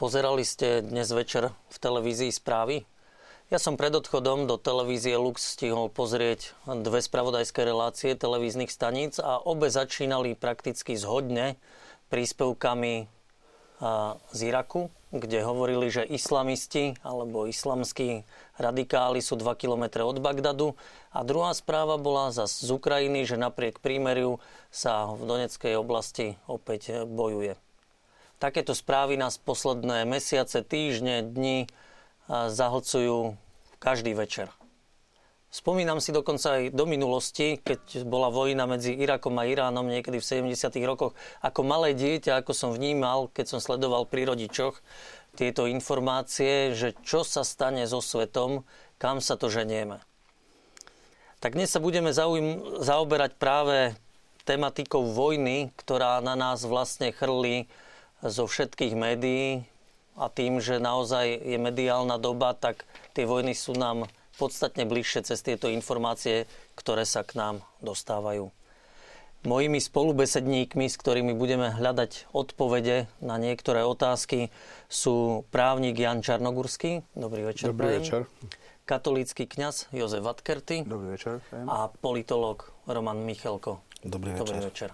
Pozerali ste dnes večer v televízii správy? Ja som pred odchodom do televízie Lux stihol pozrieť dve spravodajské relácie televíznych staníc a obe začínali prakticky zhodne príspevkami z Iraku, kde hovorili, že islamisti alebo islamskí radikáli sú 2 km od Bagdadu. A druhá správa bola zase z Ukrajiny, že napriek prímeriu sa v Donetskej oblasti opäť bojuje. Takéto správy nás posledné mesiace, týždne, dni zahlcujú každý večer. Spomínam si dokonca aj do minulosti, keď bola vojna medzi Irakom a Iránom niekedy v 70. rokoch. Ako malé dieťa, ako som vnímal, keď som sledoval pri rodičoch tieto informácie, že čo sa stane so svetom, kam sa to ženieme. Tak dnes sa budeme zaoberať práve tematikou vojny, ktorá na nás vlastne chrlí zo všetkých médií a tým, že naozaj je mediálna doba, tak tie vojny sú nám podstatne bližšie cez tieto informácie, ktoré sa k nám dostávajú. Mojimi spolubesedníkmi, s ktorými budeme hľadať odpovede na niektoré otázky, sú právnik Jan Čarnogurský. Dobrý večer. Dobrý večer. Katolícky kňaz Jozef Vatkerti. Dobrý večer. A politológ Roman Michielko. Dobrý večer. Dobrý večer.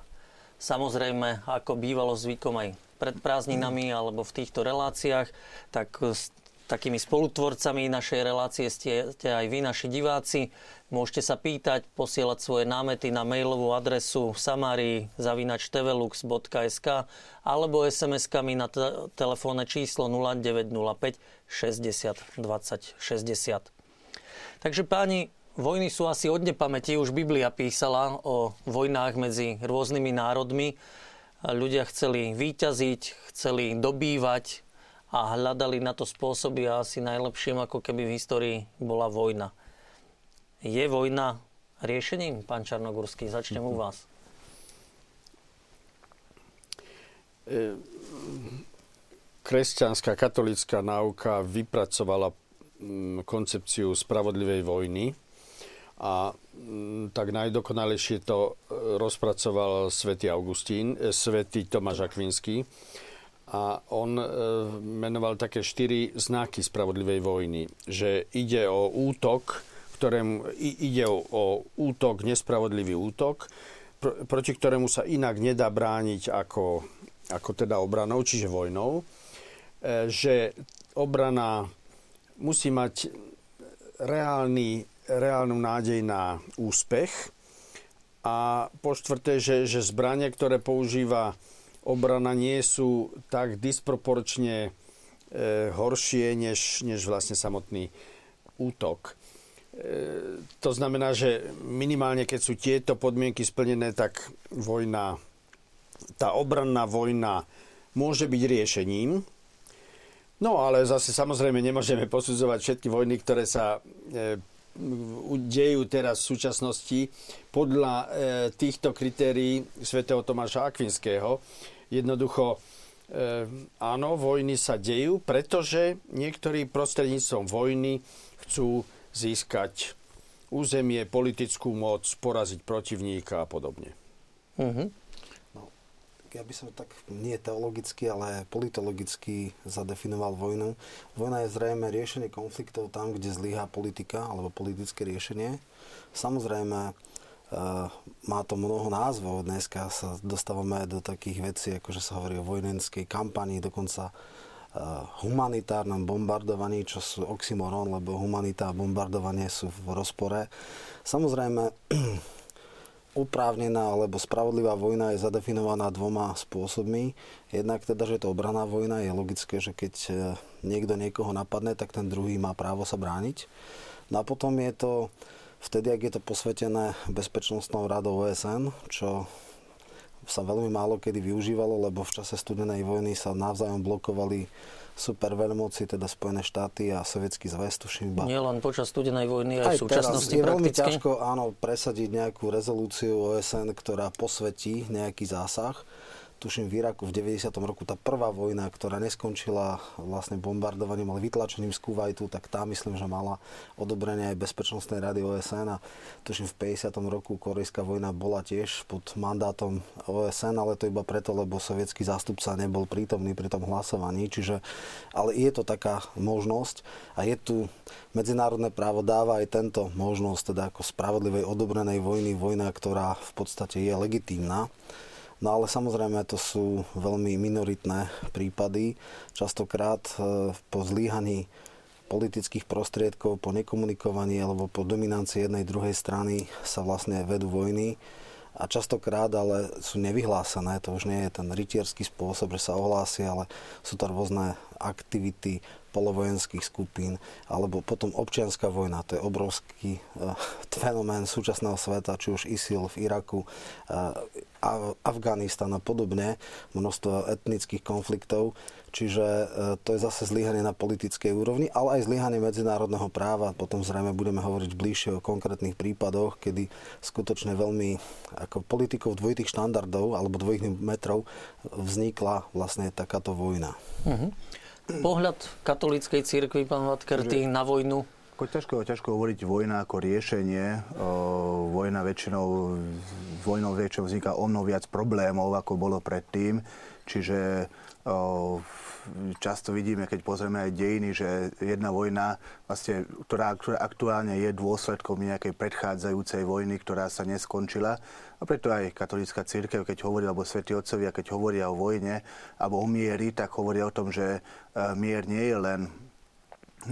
Samozrejme, ako bývalo zvykom aj pred prázdninami alebo v týchto reláciách, tak s takými spolutvorcami našej relácie ste aj vy, naši diváci. Môžete sa pýtať, posielať svoje námety na mailovú adresu samarii@tvlux.sk alebo SMS-kami na telefónne číslo 0905 60 20 60. Takže páni, vojny sú asi od nepamäti. Už Biblia písala o vojnách medzi rôznymi národmi. Ľudia chceli víťaziť, chceli dobývať a hľadali na to spôsoby a asi najlepším, ako keby v histórii bola vojna. Je vojna riešením, pán Čarnogurský? Začnem u vás. Kresťanská katolícka náuka vypracovala koncepciu spravodlivej vojny a tak najdokonalejšie to rozpracoval svätý Augustín, svätý Tomáš Akvinský. A on menoval také 4 znaky spravodlivej vojny. Že ide o útok, nespravodlivý útok, proti ktorému sa inak nedá brániť ako teda obranou, čiže vojnou. Že obrana musí mať reálnu nádej na úspech. A po štvrté, že zbranie, ktoré používa obrana, nie sú tak disproporčne horšie než vlastne samotný útok. To znamená, že minimálne keď sú tieto podmienky splnené, tak vojna, tá obranná vojna môže byť riešením. No ale zase samozrejme nemôžeme posudzovať všetky vojny, ktoré sa dejú teraz v súčasnosti podľa týchto kritérií svätého Tomáša Akvinského. Jednoducho, áno, vojny sa dejú, pretože niektorí prostredníctvom vojny chcú získať územie, politickú moc, poraziť protivníka a podobne. Uh-huh. No, ja by som tak nie teologicky, ale politologicky zadefinoval vojnu. Vojna je zrejme riešenie konfliktov tam, kde zlyhá politika alebo politické riešenie. Samozrejme, má to mnoho názvov. Dneska sa dostávame do takých vecí, ako že sa hovorí o vojenskej kampanii, dokonca humanitárnom bombardovaní, čo sú oxymoron, lebo humanita a bombardovanie sú v rozpore. Samozrejme, oprávnená alebo spravodlivá vojna je zadefinovaná 2 spôsobmi. Jednak teda, že je to obranná vojna, je logické, že keď niekto niekoho napadne, tak ten druhý má právo sa brániť. No a potom je to vtedy, ak je to posvetené Bezpečnostnou radou OSN, čo sa veľmi málo kedy využívalo, lebo v čase studenej vojny sa navzájom blokovali superveľmoci, teda Spojené štáty a Sovietský zväz, tuším. Nielen počas studenej vojny, aj v súčasnosti teraz je veľmi ťažko, áno, presadiť nejakú rezolúciu OSN, ktorá posvetí nejaký zásah. tuším v Iraku v 90. roku tá prvá vojna, ktorá neskončila vlastne bombardovaním, ale vytlačením z Kuvajtu, tak tá myslím, že mala odobrenie aj Bezpečnostnej rady OSN a tuším v 50. roku korejská vojna bola tiež pod mandátom OSN, ale to iba preto, lebo sovietský zástupca nebol prítomný pri tom hlasovaní, čiže ale je to taká možnosť a je tu medzinárodné právo dáva aj tento možnosť teda ako spravodlivej odobrenej vojny, vojna, ktorá v podstate je legitímna. No ale samozrejme to sú veľmi minoritné prípady. Častokrát po zlyhaní politických prostriedkov, po nekomunikovaní alebo po dominancii jednej druhej strany sa vlastne vedú vojny. A častokrát ale sú nevyhlásené, to už nie je ten rytierský spôsob, že sa ohlási, ale sú to rôzne aktivity polovojenských skupín, alebo potom občianská vojna, to je obrovský fenomén súčasného sveta, či už ISIL v Iraku, Afganistan a podobne, množstvo etnických konfliktov, čiže to je zase zlyhanie na politickej úrovni, ale aj zlyhanie medzinárodného práva, potom zrejme budeme hovoriť bližšie o konkrétnych prípadoch, kedy skutočne veľmi ako politikov dvojitých štandardov alebo dvojitých metrov vznikla vlastne takáto vojna. Mhm. Pohľad katolíckej cirkvi, pán Vatkerti, na vojnu? Ťažko hovoriť vojna ako riešenie. Vojnou väčšinou vzniká o mnoho viac problémov, ako bolo predtým. Čiže často vidíme, keď pozrieme aj dejiny, že jedna vojna, vlastne, ktorá aktuálne je dôsledkom nejakej predchádzajúcej vojny, ktorá sa neskončila. A preto aj katolícka cirkev, keď hovorí, alebo svätí otcovia, keď hovoria o vojne alebo o mieri, tak hovoria o tom, že mier nie je len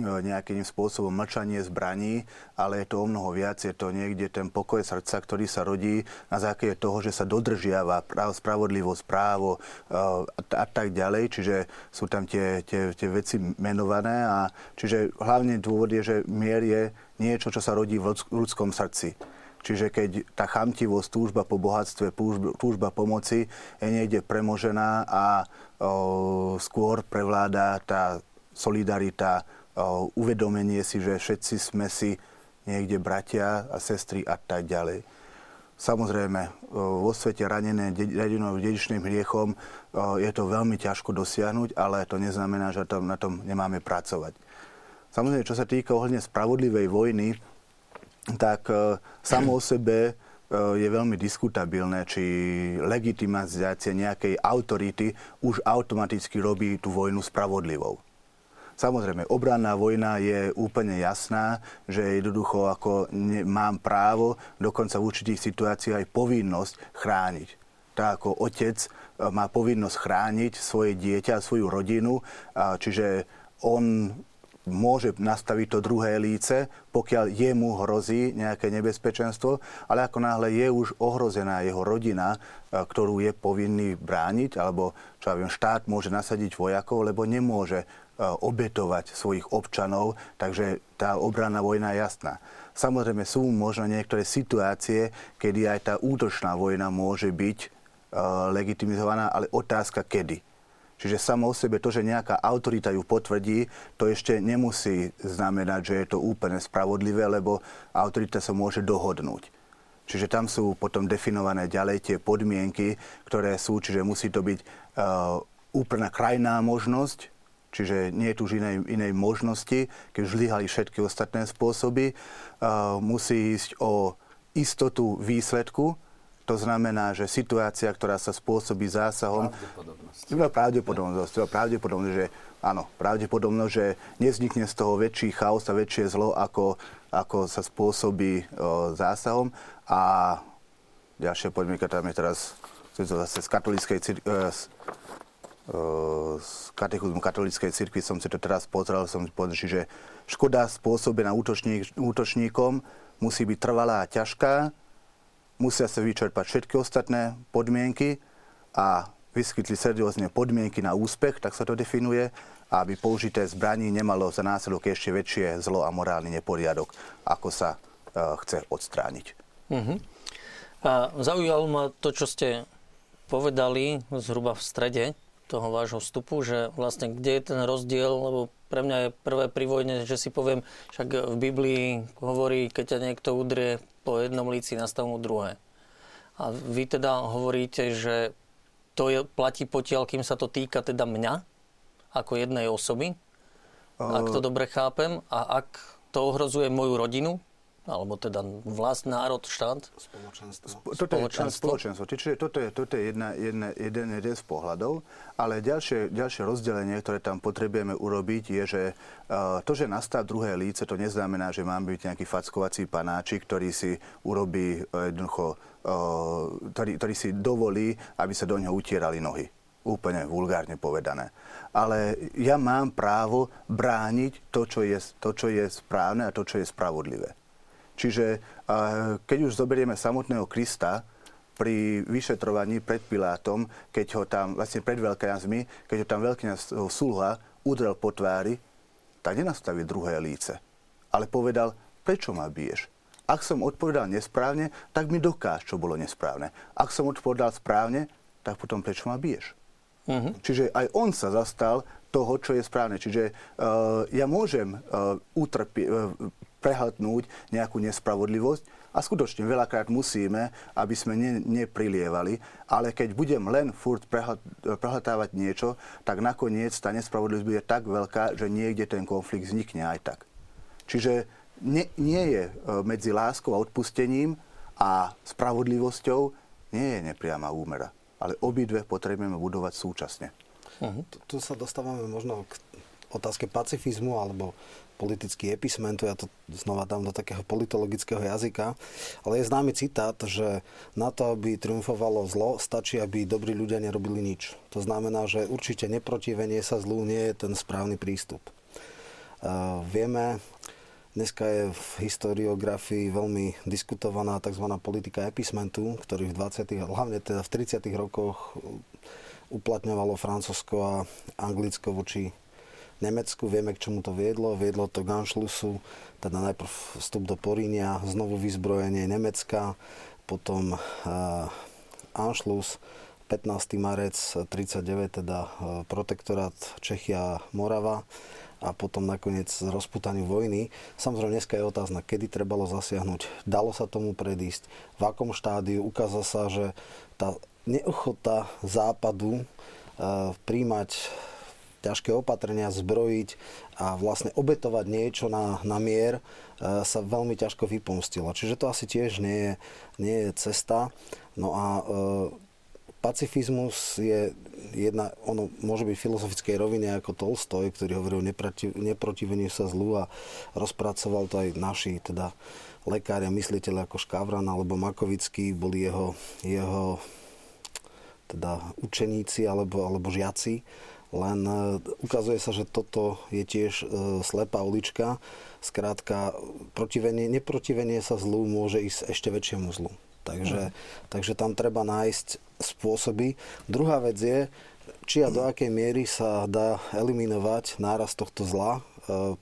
nejakým spôsobom mlčanie zbraní, ale je to o mnoho viac. Je to niekde ten pokoj srdca, ktorý sa rodí na základe toho, že sa dodržiava spravodlivosť, právo a tak ďalej. Čiže sú tam tie veci menované. A čiže hlavný dôvod je, že mier je niečo, čo sa rodí v ľudskom srdci. Čiže keď tá chamtivosť, túžba po bohatstve, túžba pomoci je niekde premožená a skôr prevláda tá solidarita, uvedomenie si, že všetci sme si niekde bratia a sestry a tak ďalej. Samozrejme, vo svete radenou dedičným hriechom je to veľmi ťažko dosiahnuť, ale to neznamená, že na tom nemáme pracovať. Samozrejme, čo sa týka ohľadne spravodlivej vojny, tak samo o sebe je veľmi diskutabilné, či legitimizácia nejakej autority už automaticky robí tú vojnu spravodlivou. Samozrejme, obranná vojna je úplne jasná, že jednoducho ako mám právo, dokonca v určitých situáciách aj povinnosť chrániť. Tak ako otec má povinnosť chrániť svoje dieťa, svoju rodinu, čiže on môže nastaviť to druhé líce, pokiaľ jemu hrozí nejaké nebezpečenstvo, ale ako náhle je už ohrozená jeho rodina, ktorú je povinný brániť, alebo čo ja viem, štát môže nasadiť vojakov, lebo nemôže obetovať svojich občanov, takže tá obranná vojna je jasná. Samozrejme sú možno niektoré situácie, kedy aj tá útočná vojna môže byť legitimizovaná, ale otázka kedy. Čiže samo o sebe to, že nejaká autorita ju potvrdí, to ešte nemusí znamenať, že je to úplne spravodlivé, lebo autorita sa môže dohodnúť. Čiže tam sú potom definované ďalej tie podmienky, ktoré sú, čiže musí to byť úplná krajná možnosť, čiže nie je tu už inej možnosti, keď už zlyhali všetky ostatné spôsoby. Musí ísť o istotu výsledku, to znamená, že situácia, ktorá sa spôsobí zásahom... Pravdepodobnosť, že áno, pravdepodobnosť, že nevznikne z toho väčší chaos a väčšie zlo, ako sa spôsobí zásahom. A ďalšia podmienka tam je teraz zase z katolíckej cirkvi. Z katechizmu katolíckej cirkvi som si to teraz pozrel, som povedal, že škoda spôsobená útočníkom musí byť trvalá a ťažká, musia sa vyčerpať všetky ostatné podmienky a vyskytli seriózne podmienky na úspech, tak sa to definuje, aby použité zbraní nemalo za následok ešte väčšie zlo a morálny neporiadok, ako sa chce odstrániť. Uh-huh. A zaujalo ma to, čo ste povedali zhruba v strede toho vášho vstupu, že vlastne kde je ten rozdiel, lebo pre mňa je prvé pri vojne, že si poviem, však v Biblii hovorí, keď ťa niekto udrie po jednom líci, nastav mu druhé. A vy teda hovoríte, že to je, platí potiaľ, kým sa to týka teda mňa ako jednej osoby, ak to dobre chápem, a ak to ohrozuje moju rodinu, alebo teda vlast, národ, štát? Spoločenstvo. Čiže toto je jeden z pohľadov, ale ďalšie rozdelenie, ktoré tam potrebujeme urobiť, je, že to, že nastá druhé líce, to neznamená, že mám byť nejaký fackovací panáčik, ktorý si urobí jednoducho, ktorý si dovolí, aby sa do neho utierali nohy. Úplne vulgárne povedané. Ale ja mám právo brániť to, čo je správne a to, čo je spravodlivé. Čiže keď už zoberieme samotného Krista pri vyšetrovaní pred Pilátom, keď ho tam, vlastne pred veľkňazmi, keď ho tam veľkňaz Sulha udrel po tvári, tak nenastaví druhé líce. Ale povedal, prečo ma biješ? Ak som odpovedal nesprávne, tak mi dokáž, čo bolo nesprávne. Ak som odpovedal správne, tak potom prečo ma biješ? Mhm. Čiže aj on sa zastal toho, čo je správne. Čiže ja môžem utrpieť, prehltnúť nejakú nespravodlivosť a skutočne veľakrát musíme, aby sme neprilievali, ale keď budem len furt prehltávať niečo, tak nakoniec tá nespravodlivosť bude tak veľká, že niekde ten konflikt vznikne aj tak. Čiže nie je medzi láskou a odpustením a spravodlivosťou nie je nepriama úmera, ale obidve potrebujeme budovať súčasne. Tu sa dostávame možno k otázke pacifizmu alebo politický epismentu, ja to znova dám do takého politologického jazyka, ale je známy citát, že na to, aby triumfovalo zlo, stačí, aby dobrí ľudia nerobili nič. To znamená, že určite neprotivenie sa zlu nie je ten správny prístup. Vieme, dneska je v historiografii veľmi diskutovaná tzv. Politika epismentu, ktorý v 20. a hlavne teda v 30. rokoch uplatňovalo Francúzsko a Anglicko voči Nemecku, vieme, k čomu to viedlo. Viedlo to k Anschlussu, teda najprv vstup do Porínia, znovu vyzbrojenie Nemecka, potom Anschluss, 15. marec 1939, teda protektorát Čechia Morava a potom nakoniec rozpútaniu vojny. Samozrejme, dneska je otázna, kedy trebalo zasiahnuť, dalo sa tomu predísť, v akom štádiu. Ukázalo sa, že tá neochota Západu príjmať ťažké opatrenia, zbrojiť a vlastne obetovať niečo na mier sa veľmi ťažko vypomstilo. Čiže to asi tiež nie je cesta. No a pacifizmus je ono môže byť v filozofickej rovine ako Tolstoj, ktorý hovoril o neprotiveniu sa zlu a rozpracoval to aj naši teda lekári a mysliteľi ako Škavran alebo Makovický, boli jeho teda učeníci alebo žiaci. Len ukazuje sa, že toto je tiež slepá ulička. Skrátka, neprotivenie sa zlu môže ísť ešte väčšiemu zlu. Takže tam treba nájsť spôsoby. Druhá vec je, či a do akej miery sa dá eliminovať nárast tohto zla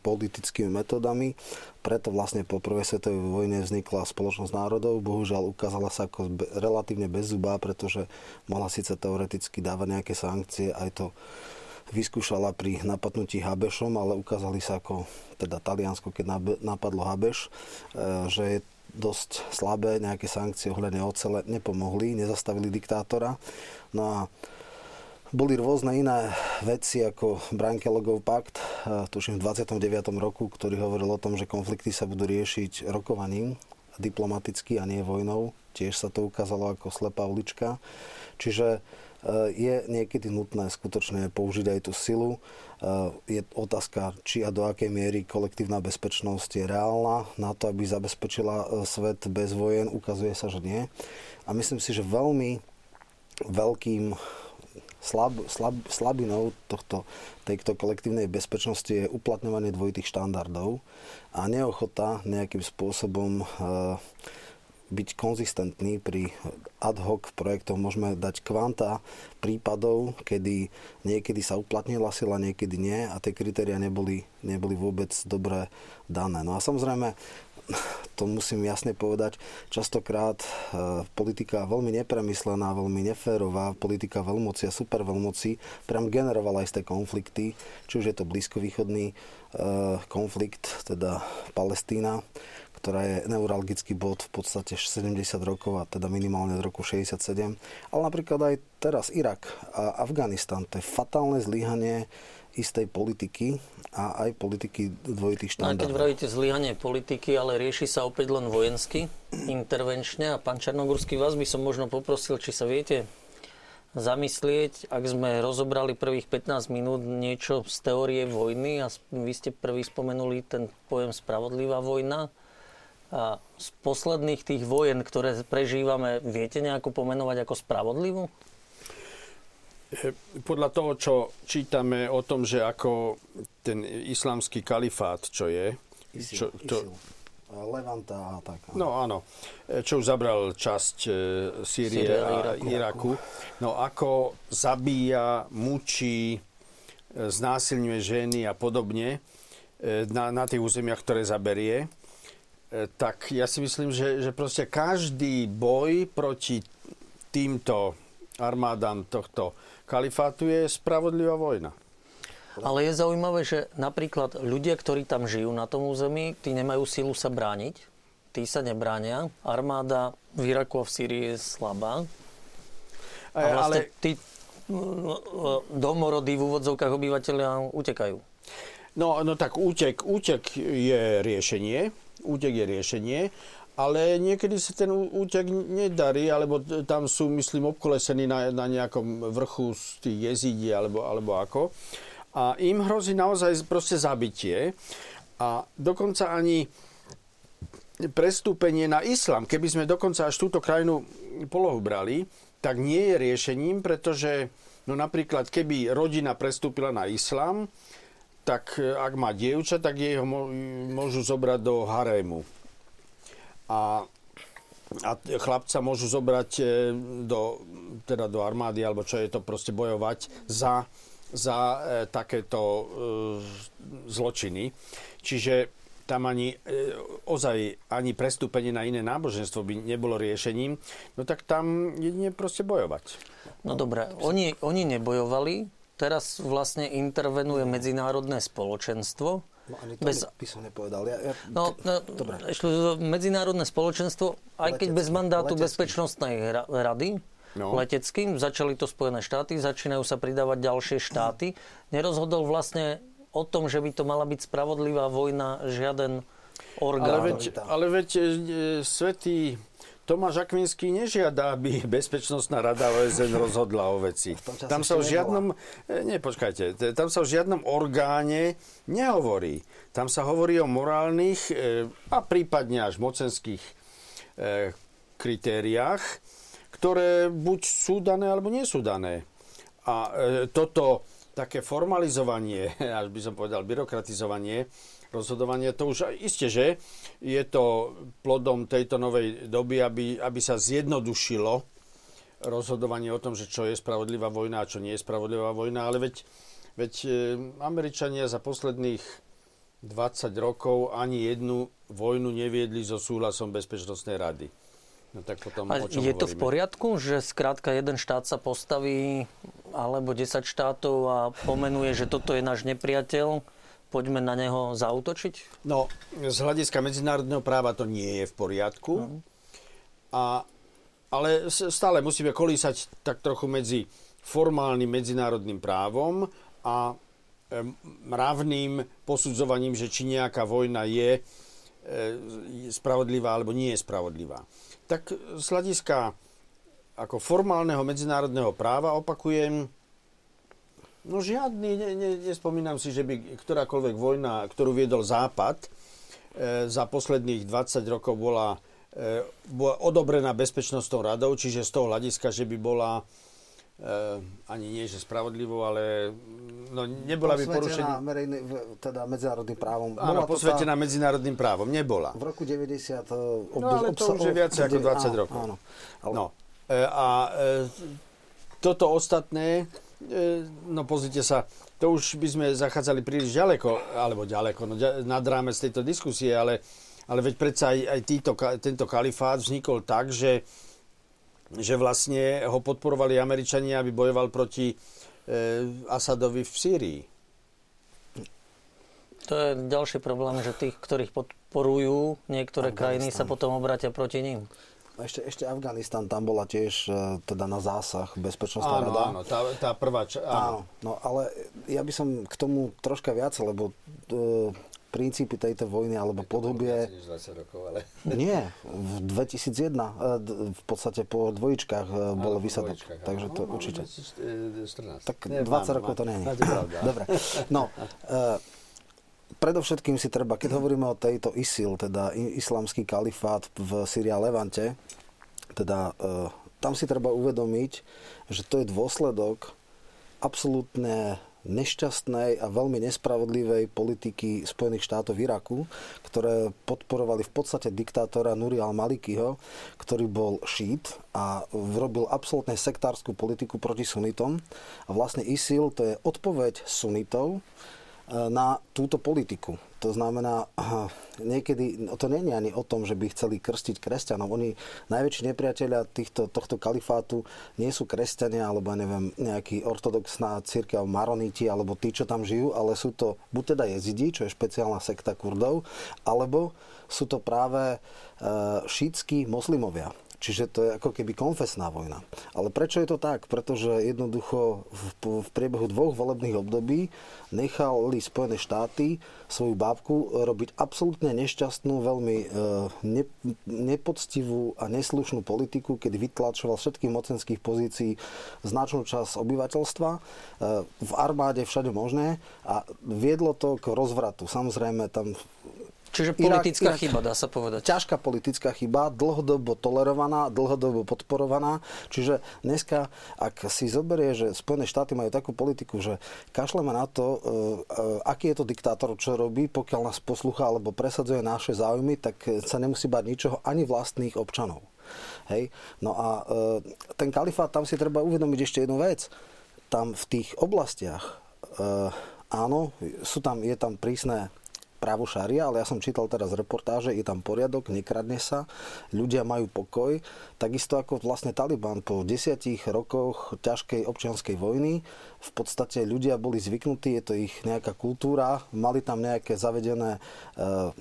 politickými metodami. Preto vlastne po prvej svetovej vojne vznikla Spoločnosť národov. Bohužiaľ ukázala sa ako relatívne bezzubá, pretože mohla síce teoreticky dávať nejaké sankcie, aj to vyskúšala pri napadnutí Habešom, ale ukázali sa ako teda Taliansko, keď napadlo Habeš, že je dosť slabé, nejaké sankcie ohľadne ocele nepomohli, nezastavili diktátora. No a boli rôzne iné veci ako Brankelogov pakt, tuším v 29. roku, ktorý hovoril o tom, že konflikty sa budú riešiť rokovaním diplomaticky a nie vojnou. Tiež sa to ukázalo ako slepá ulička. Čiže je niekedy nutné skutočne použiť aj tú silu. Je otázka, či a do akej miery kolektívna bezpečnosť je reálna na to, aby zabezpečila svet bez vojen. Ukazuje sa, že nie. A myslím si, že veľmi veľkým slabinou tejto kolektívnej bezpečnosti je uplatňovanie dvojitých štandardov a neochota nejakým spôsobom byť konzistentný pri ad hoc projektoch. Môžeme dať kvanta prípadov, kedy niekedy sa uplatnila sila, niekedy nie a tie kritéria neboli vôbec dobre dané. No a samozrejme to musím jasne povedať, častokrát politika veľmi nepremyslená, veľmi neférová, politika veľmoci a superveľmoci priam generovala isté konflikty, či už je to blízkovýchodný konflikt, teda Palestína, ktorá je neuralgický bod v podstate 70 rokov, a teda minimálne z roku 67. Ale napríklad aj teraz Irak a Afganistan, to je fatálne zlyhanie istej politiky a aj politiky dvojitých štandardov. No, keď vravíte zlyhanie politiky, ale rieši sa opäť len vojensky, intervenčne. A pán Čarnogurský, vás by som možno poprosil, či sa viete zamyslieť, ak sme rozobrali prvých 15 minút niečo z teórie vojny, a vy ste prvý spomenuli ten pojem spravodlivá vojna. A z posledných tých vojen, ktoré prežívame, viete nejako pomenovať ako spravodlivú? Podľa toho, čo čítame o tom, že ako ten islamský kalifát, čo je... Levanta a tak. No áno, čo už zabral časť Sýrie a Iraku. No ako zabíja, mučí, znásilňuje ženy a podobne na tých územiach, ktoré zaberie. Tak ja si myslím, že proste každý boj proti týmto armádám tohto kalifátu je spravodlivá vojna. Ale je zaujímavé, že napríklad ľudia, ktorí tam žijú na tom území, tí nemajú silu sa brániť. Tí sa nebránia. Armáda v Iraku a v Sýrii je slabá. A vlastne ale... tí domorodí v úvodzovkách obyvateľia utekajú. No tak útek je riešenie. Útek je riešenie, ale niekedy sa ten útek nedarí, alebo tam sú, myslím, obkolesení na nejakom vrchu z tých jezídí, alebo ako. A im hrozí naozaj proste zabitie. A dokonca ani prestúpenie na islám, keby sme dokonca až túto krajinu polohu brali, tak nie je riešením, pretože no napríklad, keby rodina prestúpila na islám, tak ak má dievča, tak jej ho môžu zobrať do harému. A chlapca môžu zobrať do armády, alebo čo je to, proste bojovať za takéto zločiny. Čiže tam ozaj ani prestúpenie na iné náboženstvo by nebolo riešením, no tak tam jedine proste bojovať. No dobré, oni nebojovali. Teraz vlastne intervenuje medzinárodné spoločenstvo. No ani to by som nepovedal. Medzinárodné spoločenstvo, aj keď bez mandátu Bezpečnostnej rady, leteckým, začali to Spojené štáty, začínajú sa pridávať ďalšie štáty. Nerozhodol vlastne o tom, že by to mala byť spravodlivá vojna, žiaden orgán. Ale veď svätý Tomáš Akvinský nežiada, aby Bezpečnostná rada OSN rozhodla o veci. Tam sa o žiadnom orgáne nehovorí. Tam sa hovorí o morálnych a prípadne až mocenských kritériách, ktoré buď sú dané, alebo nie sú dané. A toto také formalizovanie, až by som povedal byrokratizovanie, rozhodovanie, to už isté, že je to plodom tejto novej doby, aby sa zjednodušilo rozhodovanie o tom, že čo je spravodlivá vojna a čo nie je spravodlivá vojna. Ale veď Američania za posledných 20 rokov ani jednu vojnu neviedli so súhlasom Bezpečnostnej rady. No tak potom a o čom hovoríme? To v poriadku, že skrátka jeden štát sa postaví, alebo 10 štátov a pomenuje, že toto je náš nepriateľ? Poďme na neho zaútočiť? No, z hľadiska medzinárodného práva to nie je v poriadku. Uh-huh. Ale stále musíme kolísať tak trochu medzi formálnym medzinárodným právom a mravným posudzovaním, že či nejaká vojna je spravodlivá alebo nie je spravodlivá. Tak z hľadiska ako formálneho medzinárodného práva, opakujem, no žiadny, nespomínam si, že by ktorákoľvek vojna, ktorú viedol Západ, za posledných 20 rokov bola odobrená Bezpečnostnou radou, čiže z toho hľadiska, že by bola ani nie, že spravodlivou, ale nebola by porušená... medzinárodným právom. Áno, posvetená medzinárodným právom, nebola. V roku 90... ale to už je viac ako 20 rokov. Áno. Toto ostatné... No pozrite sa, to už by sme zachádzali príliš ďaleko, nad rámec tejto diskusie, ale ale veď predsa aj tento kalifát vznikol tak, že vlastne ho podporovali Američania, aby bojoval proti Asadovi v Sýrii. To je ďalší problém, že tých, ktorých podporujú niektoré krajiny, sa potom obrátia proti ním. Ešte Afganistan, tam bola tiež teda na zásah bezpečnostná rada. Áno, tá prvá. Áno, no ale ja by som k tomu troška viac, lebo princípy tejto vojny, alebo podhubie... Nie, v 2001 v podstate po dvojičkách bolo výsadok. Takže to určite... 14. Tak ne, 20 rokov to nie je. Dobre. No, predovšetkým si treba, keď hovoríme o tejto ISIL, teda islamský kalifát v Sýrii a Levante, teda tam si treba uvedomiť, že to je dôsledok absolútne nešťastnej a veľmi nespravodlivej politiky Spojených štátov v Iraku, ktoré podporovali v podstate diktátora Nuri al-Malikiho, ktorý bol šít a robil absolútne sektárskú politiku proti sunitom. A vlastne ISIL to je odpoveď sunitov na túto politiku. To znamená, niekedy, to nie je ani o tom, že by chceli krstiť kresťanov. Oni, najväčší nepriatelia tohto kalifátu nie sú kresťania, alebo neviem, nejaký ortodoxná cirkev maroniti, alebo tí, čo tam žijú, ale sú to buď teda jezidi, čo je špeciálna sekta Kurdov, alebo sú to práve šítski moslimovia. Čiže to je ako keby konfesná vojna. Ale prečo je to tak? Pretože jednoducho v priebehu dvoch volebných období nechali Spojené štáty svoju bábku robiť absolútne nešťastnú, veľmi nepoctivú a neslušnú politiku, keď vytlačoval všetkých mocenských pozícií značnú časť obyvateľstva, v armáde všade možné, a viedlo to k rozvratu. Samozrejme tam... Čiže politická chyba, dá sa povedať. Ťažká politická chyba, dlhodobo tolerovaná, dlhodobo podporovaná. Čiže dneska, ak si zoberie, že Spojené štáty majú takú politiku, že kašleme na to, aký je to diktátor, čo robí, pokiaľ nás posluchá alebo presadzuje naše záujmy, tak sa nemusí bať ničoho, ani vlastných občanov. Hej? No a ten kalifát, tam si treba uvedomiť ešte jednu vec. Tam v tých oblastiach, áno, je tam prísne právo šaria, ale ja som čítal teraz reportáže, je tam poriadok, nekradne sa, ľudia majú pokoj, takisto ako vlastne Taliban po 10 rokoch ťažkej občianskej vojny, v podstate ľudia boli zvyknutí, je to ich nejaká kultúra, mali tam nejaké zavedené,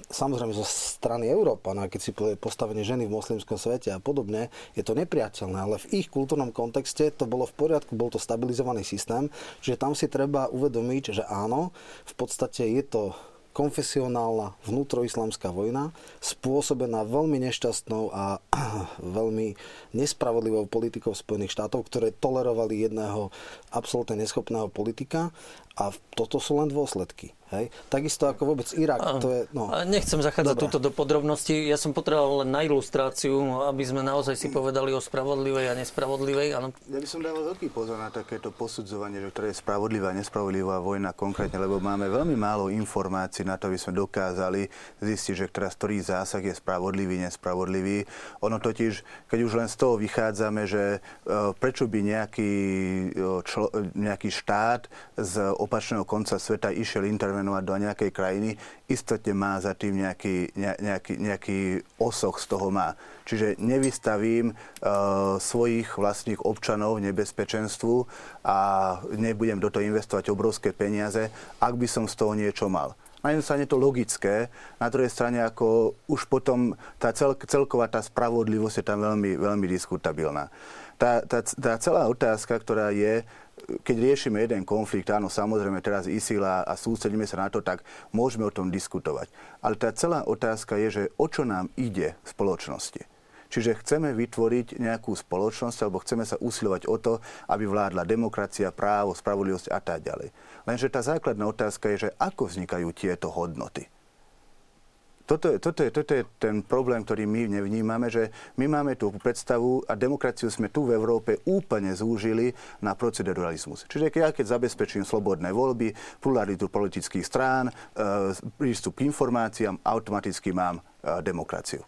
samozrejme zo strany Európa, no, keď si postavenie ženy v moslimskom svete a podobne, je to nepriateľné, ale v ich kultúrnom kontexte to bolo v poriadku, bol to stabilizovaný systém, čiže tam si treba uvedomiť, že áno, v podstate je to konfesionálna vnútroislamská vojna spôsobená veľmi nešťastnou a veľmi nespravodlivou politikou Spojených štátov, ktoré tolerovali jedného absolútne neschopného politika, a toto sú len dôsledky. Hej. Takisto ako vôbec Irak. To je, no. Nechcem zachádzať túto do podrobností. Ja som potreboval len na ilustráciu, aby sme naozaj si povedali o spravodlivej a nespravodlivej. Ano. Ja by som dával veľký pozor na takéto posudzovanie, že ktoré je spravodlivá a nespravodlivá vojna konkrétne, lebo máme veľmi málo informácií na to, aby sme dokázali zistiť, že ktorý zásah je spravodlivý, nespravodlivý. Ono totiž, keď už len z toho vychádzame, že prečo by nejaký štát z opačného konca sveta išiel intervenovať do nejakej krajiny, istotne má za tým nejaký osoch z toho má. Čiže nevystavím svojich vlastných občanov nebezpečenstvu a nebudem do toho investovať obrovské peniaze, ak by som z toho niečo mal. Na jednej strane to logické, na druhej strane ako už potom tá celková tá spravodlivosť je tam veľmi, veľmi diskutabilná. Tá celá otázka, ktorá je, keď riešime jeden konflikt, áno, samozrejme teraz ISIL a sústredíme sa na to, tak môžeme o tom diskutovať. Ale tá celá otázka je, že o čo nám ide v spoločnosti. Čiže chceme vytvoriť nejakú spoločnosť, alebo chceme sa usilovať o to, aby vládla demokracia, právo, spravodlivosť a tak ďalej. Lenže tá základná otázka je, že ako vznikajú tieto hodnoty. Toto je ten problém, ktorý my nevnímame, že my máme tú predstavu a demokraciu sme tu v Európe úplne zúžili na proceduralizmus. Čiže keď zabezpečím slobodné voľby, pluralitu politických strán, prístup k informáciám, automaticky mám demokraciu.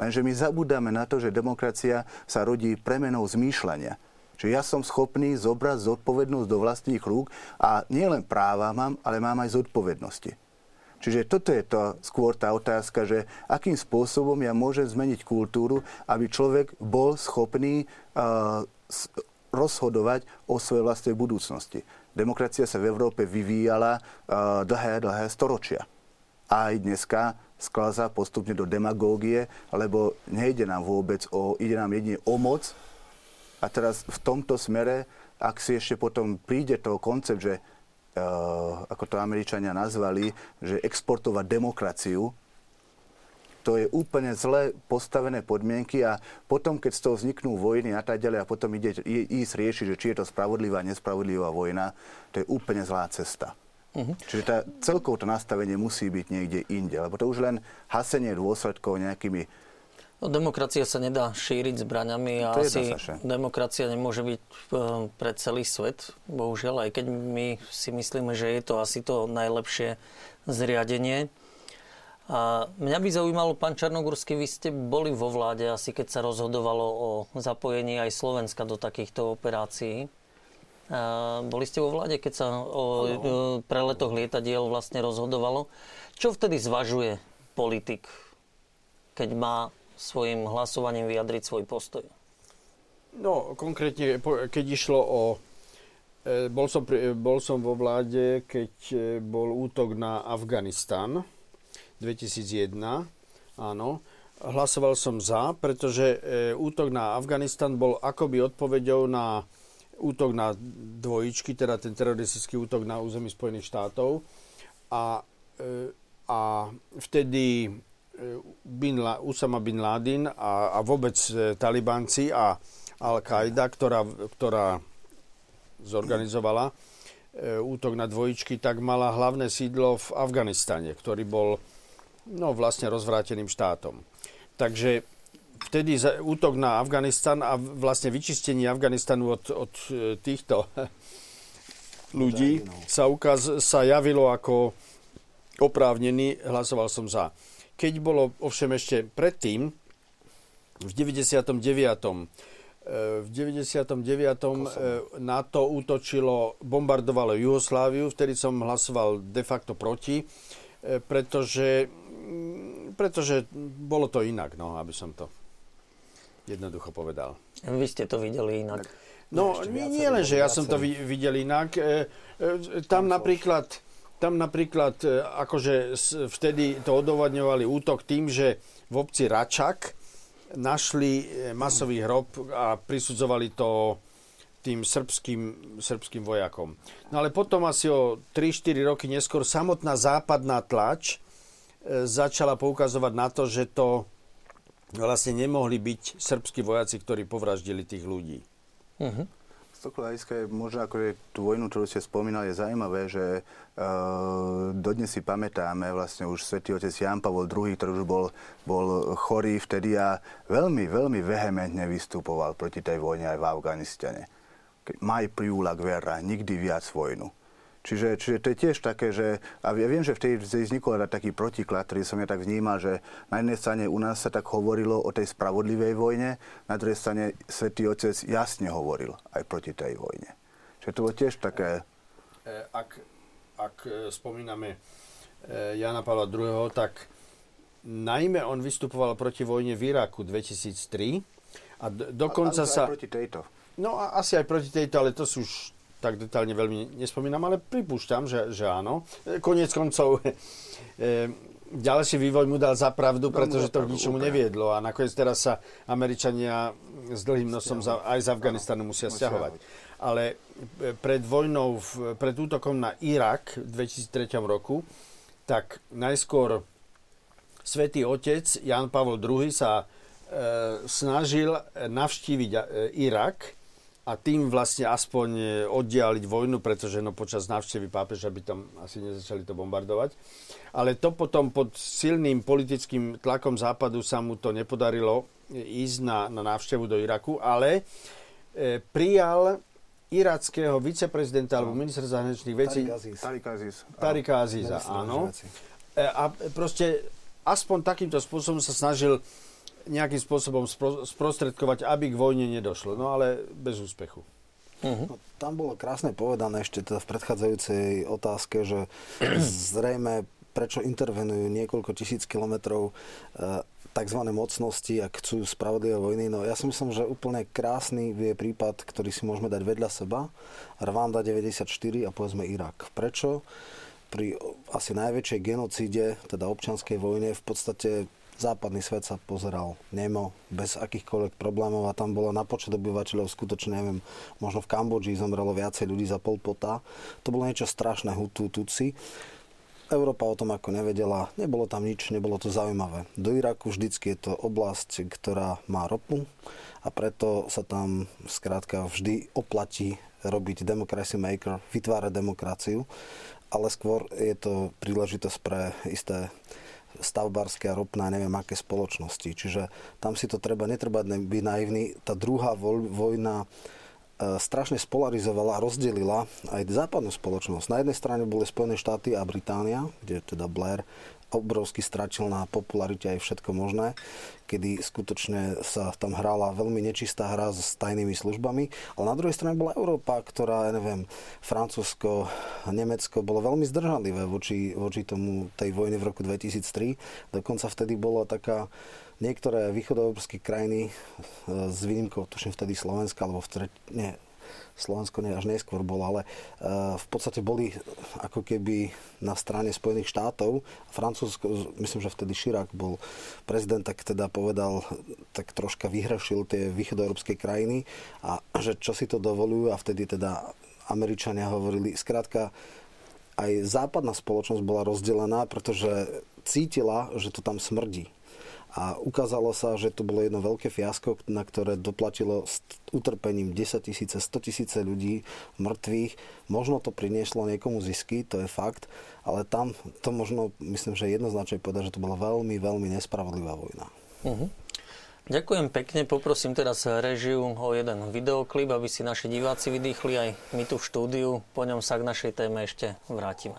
Lenže my zabudáme na to, že demokracia sa rodí premenou zmýšľania. Čiže ja som schopný zobrať zodpovednosť do vlastných rúk a nielen práva mám, ale mám aj zodpovednosti. Čiže toto je to, skôr tá otázka, že akým spôsobom ja môžem zmeniť kultúru, aby človek bol schopný rozhodovať o svojej vlastnej budúcnosti. Demokracia sa v Európe vyvíjala dlhé storočia. A aj dneska skláza postupne do demagógie, lebo nejde nám vôbec o, ide nám jedine o moc. A teraz v tomto smere, ak si ešte potom príde to koncept, že ako to Američania nazvali, že exportovať demokraciu, to je úplne zle postavené podmienky a potom, keď z toho vzniknú vojny a tak ďalej, a potom ide ísť riešiť, že či je to spravodlivá, nespravodlivá vojna, to je úplne zlá cesta. Uh-huh. Čiže tá, celkovo to nastavenie musí byť niekde inde, lebo to už len hasenie dôsledkov nejakými... No, demokracia sa nedá šíriť zbraňami a asi demokracia nemôže byť pre celý svet, bohužiaľ, aj keď my si myslíme, že je to asi to najlepšie zriadenie. A mňa by zaujímalo, pán Čarnogurský, vy ste boli vo vláde asi, keď sa rozhodovalo o zapojení aj Slovenska do takýchto operácií. A boli ste vo vláde, keď sa o preletoch lietadiel vlastne rozhodovalo. Čo vtedy zvažuje politik, keď má svojim hlasovaním vyjadriť svoj postoj? No, konkrétne, keď išlo o... Bol som vo vláde, keď bol útok na Afganistan 2001, áno. Hlasoval som za, pretože útok na Afganistan bol akoby odpoveďou na útok na dvojičky, teda ten teroristický útok na území Spojených štátov. A vtedy... Usama Bin Laden a vôbec talibanci a Al-Qaida, ktorá zorganizovala útok na dvojičky, tak mala hlavné sídlo v Afganistane, ktorý bol vlastne rozvráteným štátom. Takže vtedy útok na Afganistan a vlastne vyčistenie Afganistanu od týchto ľudí sa javilo ako oprávnený, hlasoval som za. Keď bolo ovšem ešte predtým, v 99. NATO útočilo, bombardovalo Jugosláviu, vtedy som hlasoval de facto proti, pretože bolo to inak, aby som to jednoducho povedal. Vy ste to videli inak. No, nie len, že ja som to videl inak. Tam napríklad, akože vtedy to odôvodňovali útok tým, že v obci Račak našli masový hrob a prisudzovali to tým srbským vojakom. No ale potom asi o 3-4 roky neskôr samotná západná tlač začala poukazovať na to, že to vlastne nemohli byť srbskí vojaci, ktorí povraždili tých ľudí. Mhm. Z toho hľadiska je možno ako tú vojnu, ktorú ste spomínali, je zaujímavé, že dodnes si pamätáme vlastne už svätý otec Jan Pavel II, ktorý už bol chorý vtedy a veľmi, veľmi vehementne vystupoval proti tej vojne aj v Afganistane. Maj priúlak vera, nikdy viac vojnu. Čiže to je tiež také, že... A ja viem, že vtedy vznikol taký protiklad, ktorý som ja tak vnímal, že na jednej strane u nás sa tak hovorilo o tej spravodlivej vojne, na druhej strane svätý otec jasne hovoril aj proti tej vojne. Čiže to bolo tiež také... Ak spomíname Jana Pavla II, tak najmä on vystupoval proti vojne v Iraku 2003 a dokonca sa... Aj proti tejto. No a asi aj proti tejto, ale to sú už... tak detálne veľmi nespomínam, ale pripúšťam, že áno. Koniec koncov ďalší vývoj mu dal za pravdu, pretože to k ničomu neviedlo. A nakoniec teraz sa Američania s dlhým nosom aj z Afganistanu musia stiahovať. Ale pred vojnou, pred útokom na Irak v 2003 roku, tak najskôr svätý otec Ján Pavol II sa snažil navštíviť Irak a tým vlastne aspoň oddialiť vojnu, pretože počas návštevy pápeža by tam asi nezačali to bombardovať. Ale to potom pod silným politickým tlakom Západu sa mu to nepodarilo ísť na návštevu do Iraku, ale prijal irackého viceprezidenta alebo ministra zahraničných vecí Tariqa Aziza, áno. A proste aspoň takýmto spôsobom sa snažil nejakým spôsobom sprostredkovať, aby k vojne nedošlo. No ale bez úspechu. Uh-huh. No, tam bolo krásne povedané ešte teda v predchádzajúcej otázke, že zrejme prečo intervenujú niekoľko tisíc kilometrov tzv. Mocnosti a chcú spravodlivé vojny. No ja si myslím, že úplne krásny je prípad, ktorý si môžeme dať vedľa seba. Rwanda 94 a povedzme Irak. Prečo? Pri asi najväčšej genocíde, teda občianskej vojne, v podstate západný svet sa pozeral nemo, bez akýchkoľvek problémov a tam bolo na počet obyvateľov skutočne, neviem, možno v Kambodži zomrelo viacej ľudí za Pol Pota. To bolo niečo strašné, Hutu, Tutsi. Európa o tom ako nevedela, nebolo tam nič, nebolo to zaujímavé. Do Iraku vždycky je to oblasť, ktorá má ropu a preto sa tam skrátka vždy oplatí robiť democracy maker, vytvárať demokraciu, ale skôr je to príležitosť pre isté stavbárske a ropná, neviem aké spoločnosti. Čiže tam si to treba, netreba byť naivný. Tá druhá vojna strašne spolarizovala, rozdelila aj západnú spoločnosť. Na jednej strane boli Spojené štáty a Británia, kde teda Blair obrovsky stratil na popularite aj všetko možné, kedy skutočne sa tam hrála veľmi nečistá hra s tajnými službami. Ale na druhej strane bola Európa, ktorá, neviem, Francúzsko, Nemecko bolo veľmi zdržanlivé voči tomu tej vojne v roku 2003. Dokonca vtedy bola taká niektoré východoeurópske krajiny s výnimkou, tuším vtedy Slovenska, alebo Slovensko nie, až neskôr bolo, ale v podstate boli ako keby na strane Spojených štátov. Francúzsko, myslím, že vtedy Chirac bol prezident, tak teda povedal, tak troška vyhrešil tie východoeurópske krajiny a že čo si to dovolujú a vtedy teda Američania hovorili. Skrátka, aj západná spoločnosť bola rozdelená, pretože cítila, že to tam smrdí. A ukázalo sa, že to bolo jedno veľké fiasko, na ktoré doplatilo s utrpením 10 tisíce, 100 tisíce ľudí mŕtvych. Možno to prinieslo niekomu zisky, to je fakt, ale tam to možno, myslím, že jednoznačne povedať, že to bola veľmi, veľmi nespravodlivá vojna. Ďakujem pekne. Poprosím teraz režiu o jeden videoklip, aby si naši diváci vydýchli aj my tu v štúdiu. Po ňom sa k našej téme ešte vrátime.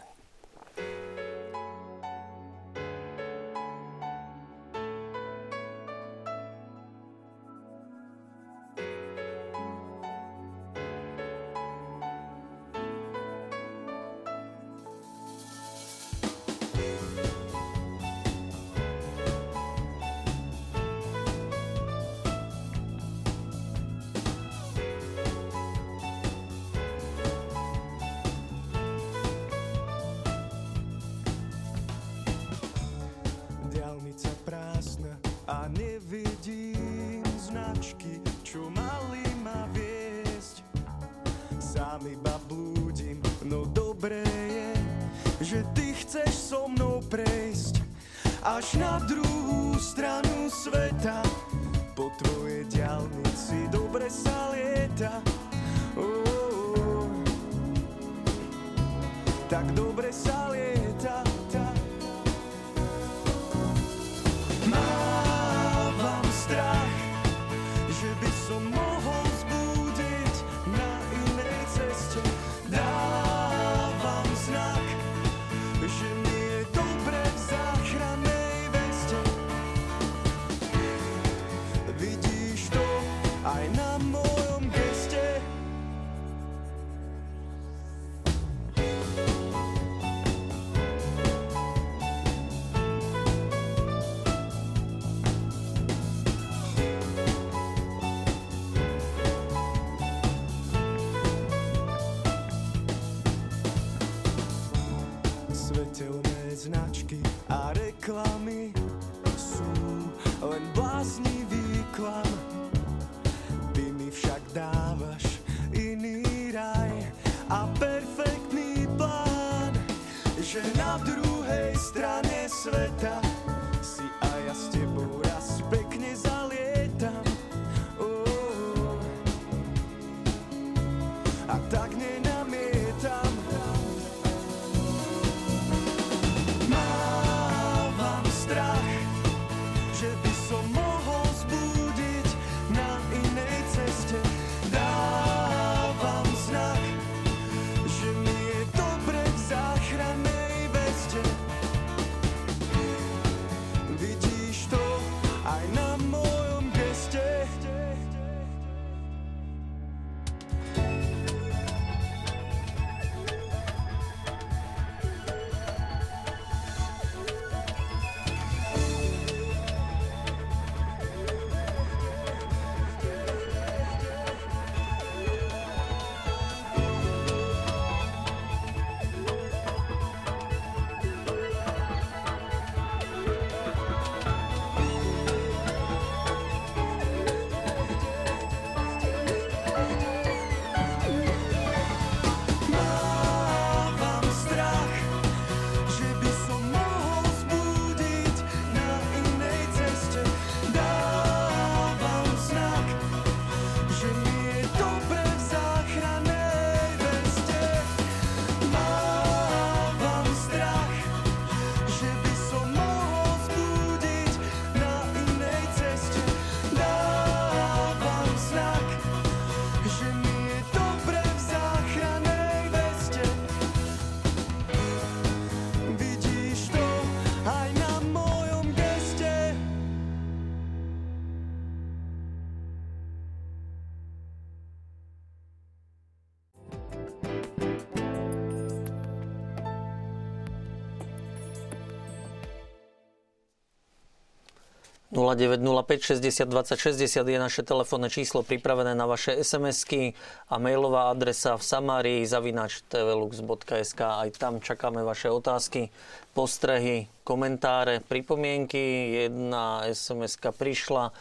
0905 60 20 60 je naše telefónne číslo pripravené na vaše SMS-ky a mailová adresa v samarii@tvlux.sk. Aj tam čakáme vaše otázky, postrehy, komentáre, pripomienky. Jedna SMS-ka prišla,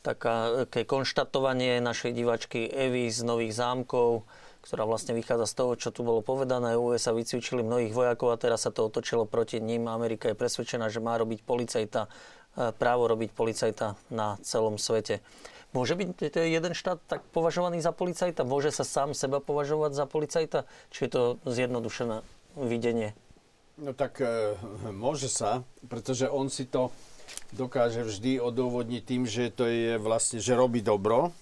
také konštatovanie našej divačky Evy z Nových Zámkov, ktorá vlastne vychádza z toho, čo tu bolo povedané. USA vycvičili mnohých vojakov a teraz sa to otočilo proti ním. Amerika je presvedčená, že má robiť policajta, právo robiť policajta na celom svete. Môže byť jeden štát tak považovaný za policajta? Môže sa sám seba považovať za policajta? Či je to zjednodušené videnie? No tak môže sa, pretože on si to dokáže vždy odôvodniť tým, že to je vlastne, že robí dobro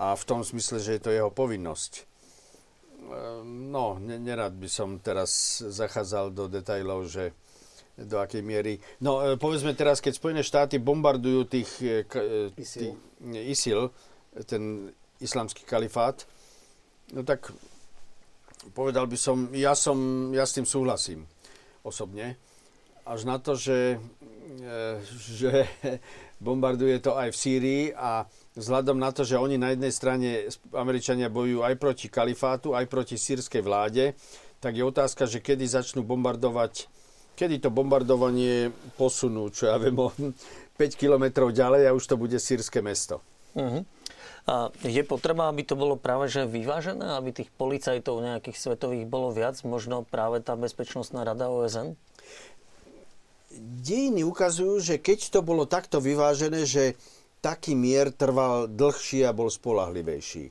a v tom smysle, že je to jeho povinnosť. No, nerad by som teraz zachádzal do detailov, že do akej miery. No, povedzme teraz, keď Spojené štáty bombardujú tých ISIL, ten islamský kalifát, no tak povedal by som, ja s tým súhlasím osobne. Až na to, že bombarduje to aj v Sýrii a vzhľadom na to, že oni na jednej strane, Američania, bojujú aj proti kalifátu, aj proti sýrskej vláde, tak je otázka, že kedy začnú bombardovať, kedy to bombardovanie posunú, čo ja viem, 5 kilometrov ďalej a už to bude sýrske mesto. Uh-huh. A je potreba, aby to bolo práve že vyvážené, aby tých policajtov nejakých svetových bolo viac, možno práve tá Bezpečnostná rada OSN? Dejiny ukazujú, že keď to bolo takto vyvážené, že taký mier trval dlhší a bol spoľahlivejší.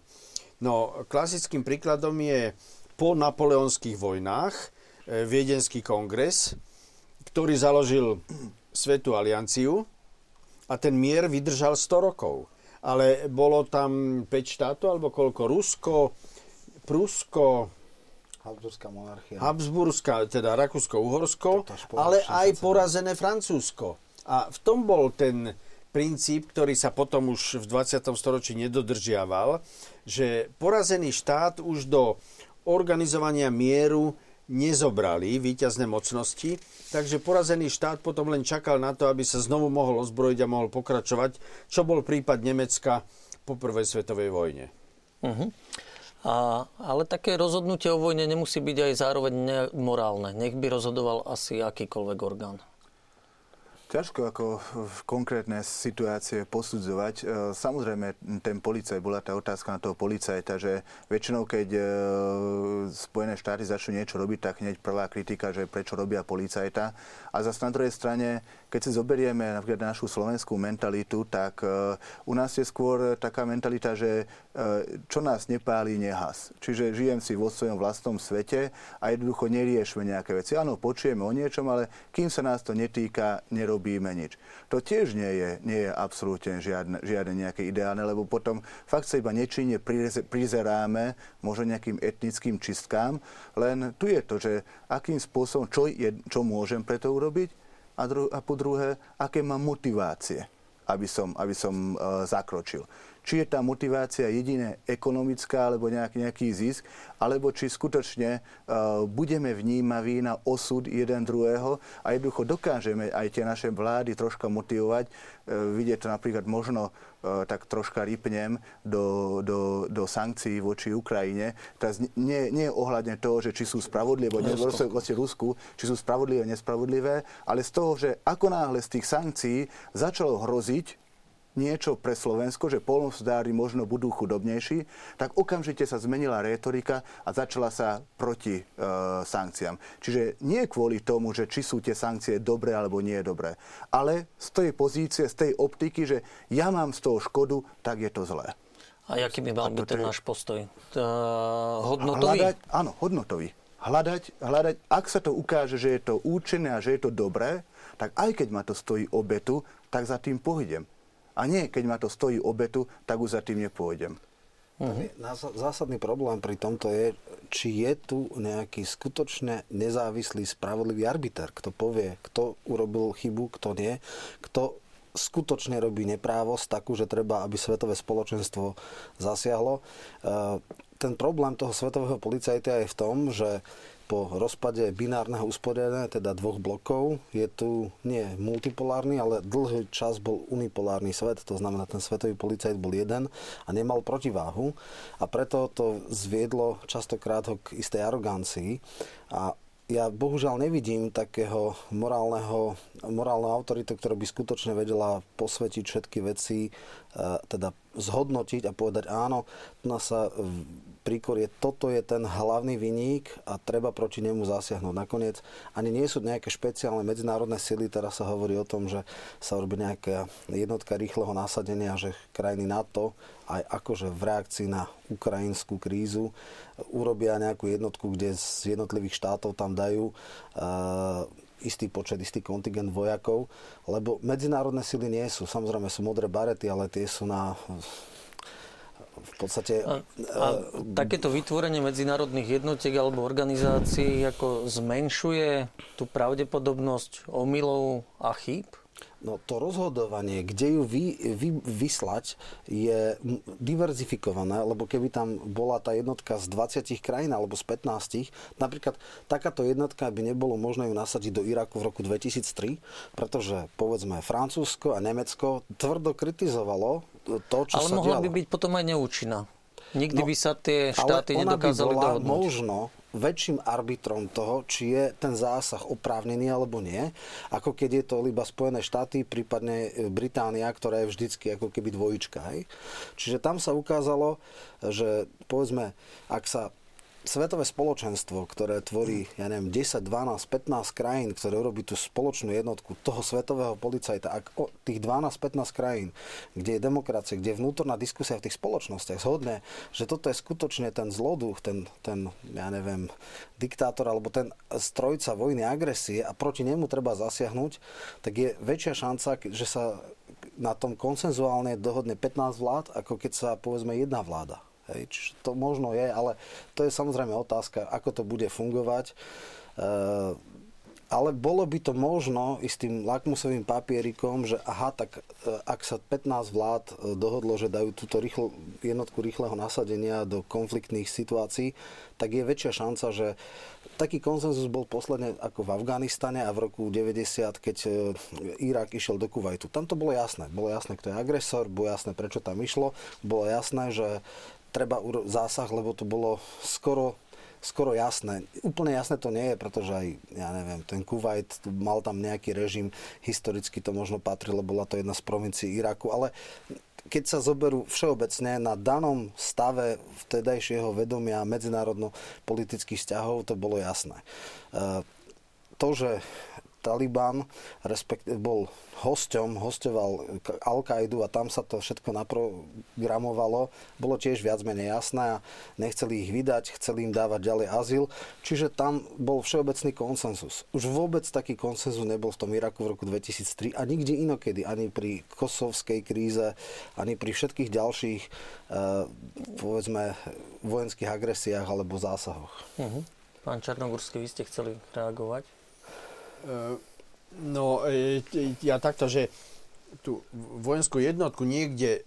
No, klasickým príkladom je po napoleonských vojnách Viedenský kongres, ktorý založil Svetú alianciu a ten mier vydržal 100 rokov. Ale bolo tam 5 štátov, alebo koľko? Rusko, Prusko, Habsburská monarchia. Habsburská, teda Rakúsko-Uhorsko, ale aj porazené Francúzsko. A v tom bol ten princíp, ktorý sa potom už v 20. storočí nedodržiaval, že porazený štát už do organizovania mieru nezobrali víťazné mocnosti, takže porazený štát potom len čakal na to, aby sa znovu mohol ozbrojiť a mohol pokračovať, čo bol prípad Nemecka po prvej svetovej vojne. Uh-huh. Ale také rozhodnutie o vojne nemusí byť aj zároveň morálne. Nech by rozhodoval asi akýkoľvek orgán. Ťažko ako v konkrétne situácie posudzovať. Samozrejme, ten policaj, bola tá otázka na toho policajta, že väčšinou, keď Spojené štáty začnú niečo robiť, tak hneď prvá kritika, že prečo robia policajta. A zase na druhej strane, keď si zoberieme napríklad našu slovenskú mentalitu, tak u nás je skôr taká mentalita, že čo nás nepálí, nehas. Čiže žijem si vo svojom vlastnom svete a jednoducho neriešme nejaké veci. Áno, počujeme o niečom, ale kým sa nás to netýka, nerobíme nič. To tiež nie je absolútne žiadne nejaké ideálne, lebo potom fakt sa iba nečinne prizeráme možno nejakým etnickým čistkám, len tu je to, že akým spôsobom, čo môžem pre to urobiť a po druhé, aké mám motivácie, aby som zakročil. Či je tá motivácia jedine ekonomická, alebo nejaký zisk, alebo či skutočne budeme vnímaví na osud jeden druhého a jednoducho dokážeme aj tie naše vlády troška motivovať. Vidieť to napríklad možno, tak troška rýpnem do sankcií voči Ukrajine. Teraz nie je ohľadne toho, že či sú spravodlivé, voči Rusku, či sú spravodlivé, nespravodlivé, ale z toho, že ako náhle z tých sankcií začalo hroziť niečo pre Slovensko, že polnospodári možno budú chudobnejší, tak okamžite sa zmenila rétorika a začala sa proti sankciám. Čiže nie kvôli tomu, že či sú tie sankcie dobré alebo nie dobré, ale z tej pozície, z tej optiky, že ja mám z toho škodu, tak je to zlé. A aký by mal byť ten náš postoj? Hodnotový? Áno, hodnotový. Hľadať, ak sa to ukáže, že je to účinné a že je to dobré, tak aj keď ma to stojí obetu, tak za tým pôjdem. A nie, keď ma to stojí obetu, tak už za tým nepôjdem. Zásadný problém pri tomto je, či je tu nejaký skutočne nezávislý, spravodlivý arbiter, kto povie, kto urobil chybu, kto nie, kto skutočne robí neprávosť takú, že treba, aby svetové spoločenstvo zasiahlo. Ten problém toho svetového policajta je v tom, že Po rozpade binárneho usporiadania, teda dvoch blokov, je tu nie multipolárny, ale dlhý čas bol unipolárny svet, to znamená, ten svetový policajt bol jeden a nemal protiváhu a preto to zviedlo častokrát ho k istej arogancii a ja bohužiaľ nevidím takého morálnu autoritu, ktorá by skutočne vedela posvetiť všetky veci, teda zhodnotiť a povedať áno, tu nás sa príkorie, toto je ten hlavný vinník a treba proti nemu zasiahnuť. Nakoniec ani nie sú nejaké špeciálne medzinárodné sily, teraz sa hovorí o tom, že sa robí nejaká jednotka rýchleho nasadenia, že krajiny NATO aj akože v reakcii na ukrajinskú krízu urobia nejakú jednotku, kde z jednotlivých štátov tam dajú istý počet, istý kontingent vojakov, lebo medzinárodné sily nie sú. Samozrejme sú modré barety, ale tie sú v podstate... A takéto vytvorenie medzinárodných jednotiek alebo organizácií ako zmenšuje tú pravdepodobnosť omylov a chýb? No to rozhodovanie, kde ju vyslať, je diverzifikované, lebo keby tam bola tá jednotka z 20 krajín alebo z 15, napríklad takáto jednotka by nebolo možné ju nasadiť do Iraku v roku 2003, pretože povedzme Francúzsko a Nemecko tvrdo kritizovalo to, čo sa dialo. Ale mohla by byť potom aj neúčinná. Nikdy by sa tie štáty nedokázali dohodnúť. Ale ona by bola možno väčším arbitrom toho, či je ten zásah oprávnený alebo nie, ako keď je to iba Spojené štáty, prípadne Británia, ktorá je vždycky ako keby dvojička. Hej? Čiže tam sa ukázalo, že povedzme, ak sa svetové spoločenstvo, ktoré tvorí, ja neviem, 10, 12, 15 krajín, ktoré urobí tú spoločnú jednotku toho svetového policajta, ak tých 12-15 krajín, kde je demokracia, kde je vnútorná diskusia v tých spoločnostiach zhodne, že toto je skutočne ten zloduch, ten ja neviem, diktátor alebo ten strojca vojny agresie a proti nemu treba zasiahnuť, tak je väčšia šanca, že sa na tom konsenzuálne dohodne 15 vlád, ako keď sa povedzme jedna vláda. Hej, čiže to možno je, ale to je samozrejme otázka, ako to bude fungovať. Ale bolo by to možno istým lakmusovým papierikom, že aha, tak ak sa 15 vlád dohodlo, že dajú túto jednotku rýchleho nasadenia do konfliktných situácií, tak je väčšia šanca, že taký konsenzus bol posledne ako v Afganistane a v roku 90, keď Irak išiel do Kuvajtu. Tam to bolo jasné, kto je agresor, bolo jasné, prečo tam išlo, bolo jasné, že treba zásah, lebo to bolo skoro jasné. Úplne jasné to nie je, pretože aj, ja neviem, ten Kuvajt mal tam nejaký režim, historicky to možno patrilo, bola to jedna z provincií Iraku, ale keď sa zoberú všeobecne na danom stave vtedajšieho vedomia medzinárodno-politických vzťahov, to bolo jasné. To, že Taliban bol hosťom, hostoval Al-Kaidu a tam sa to všetko naprogramovalo. Bolo tiež viac menej jasné a nechceli ich vydať, chceli im dávať ďalej azyl. Čiže tam bol všeobecný konsenzus. Už vôbec taký konsenzus nebol v tom Iraku v roku 2003 a nikde inokedy. Ani pri kosovskej kríze, ani pri všetkých ďalších povedzme vojenských agresiách alebo zásahoch. Pán Čarnogurský, vy ste chceli reagovať? No, ja takto, že tú vojenskú jednotku niekde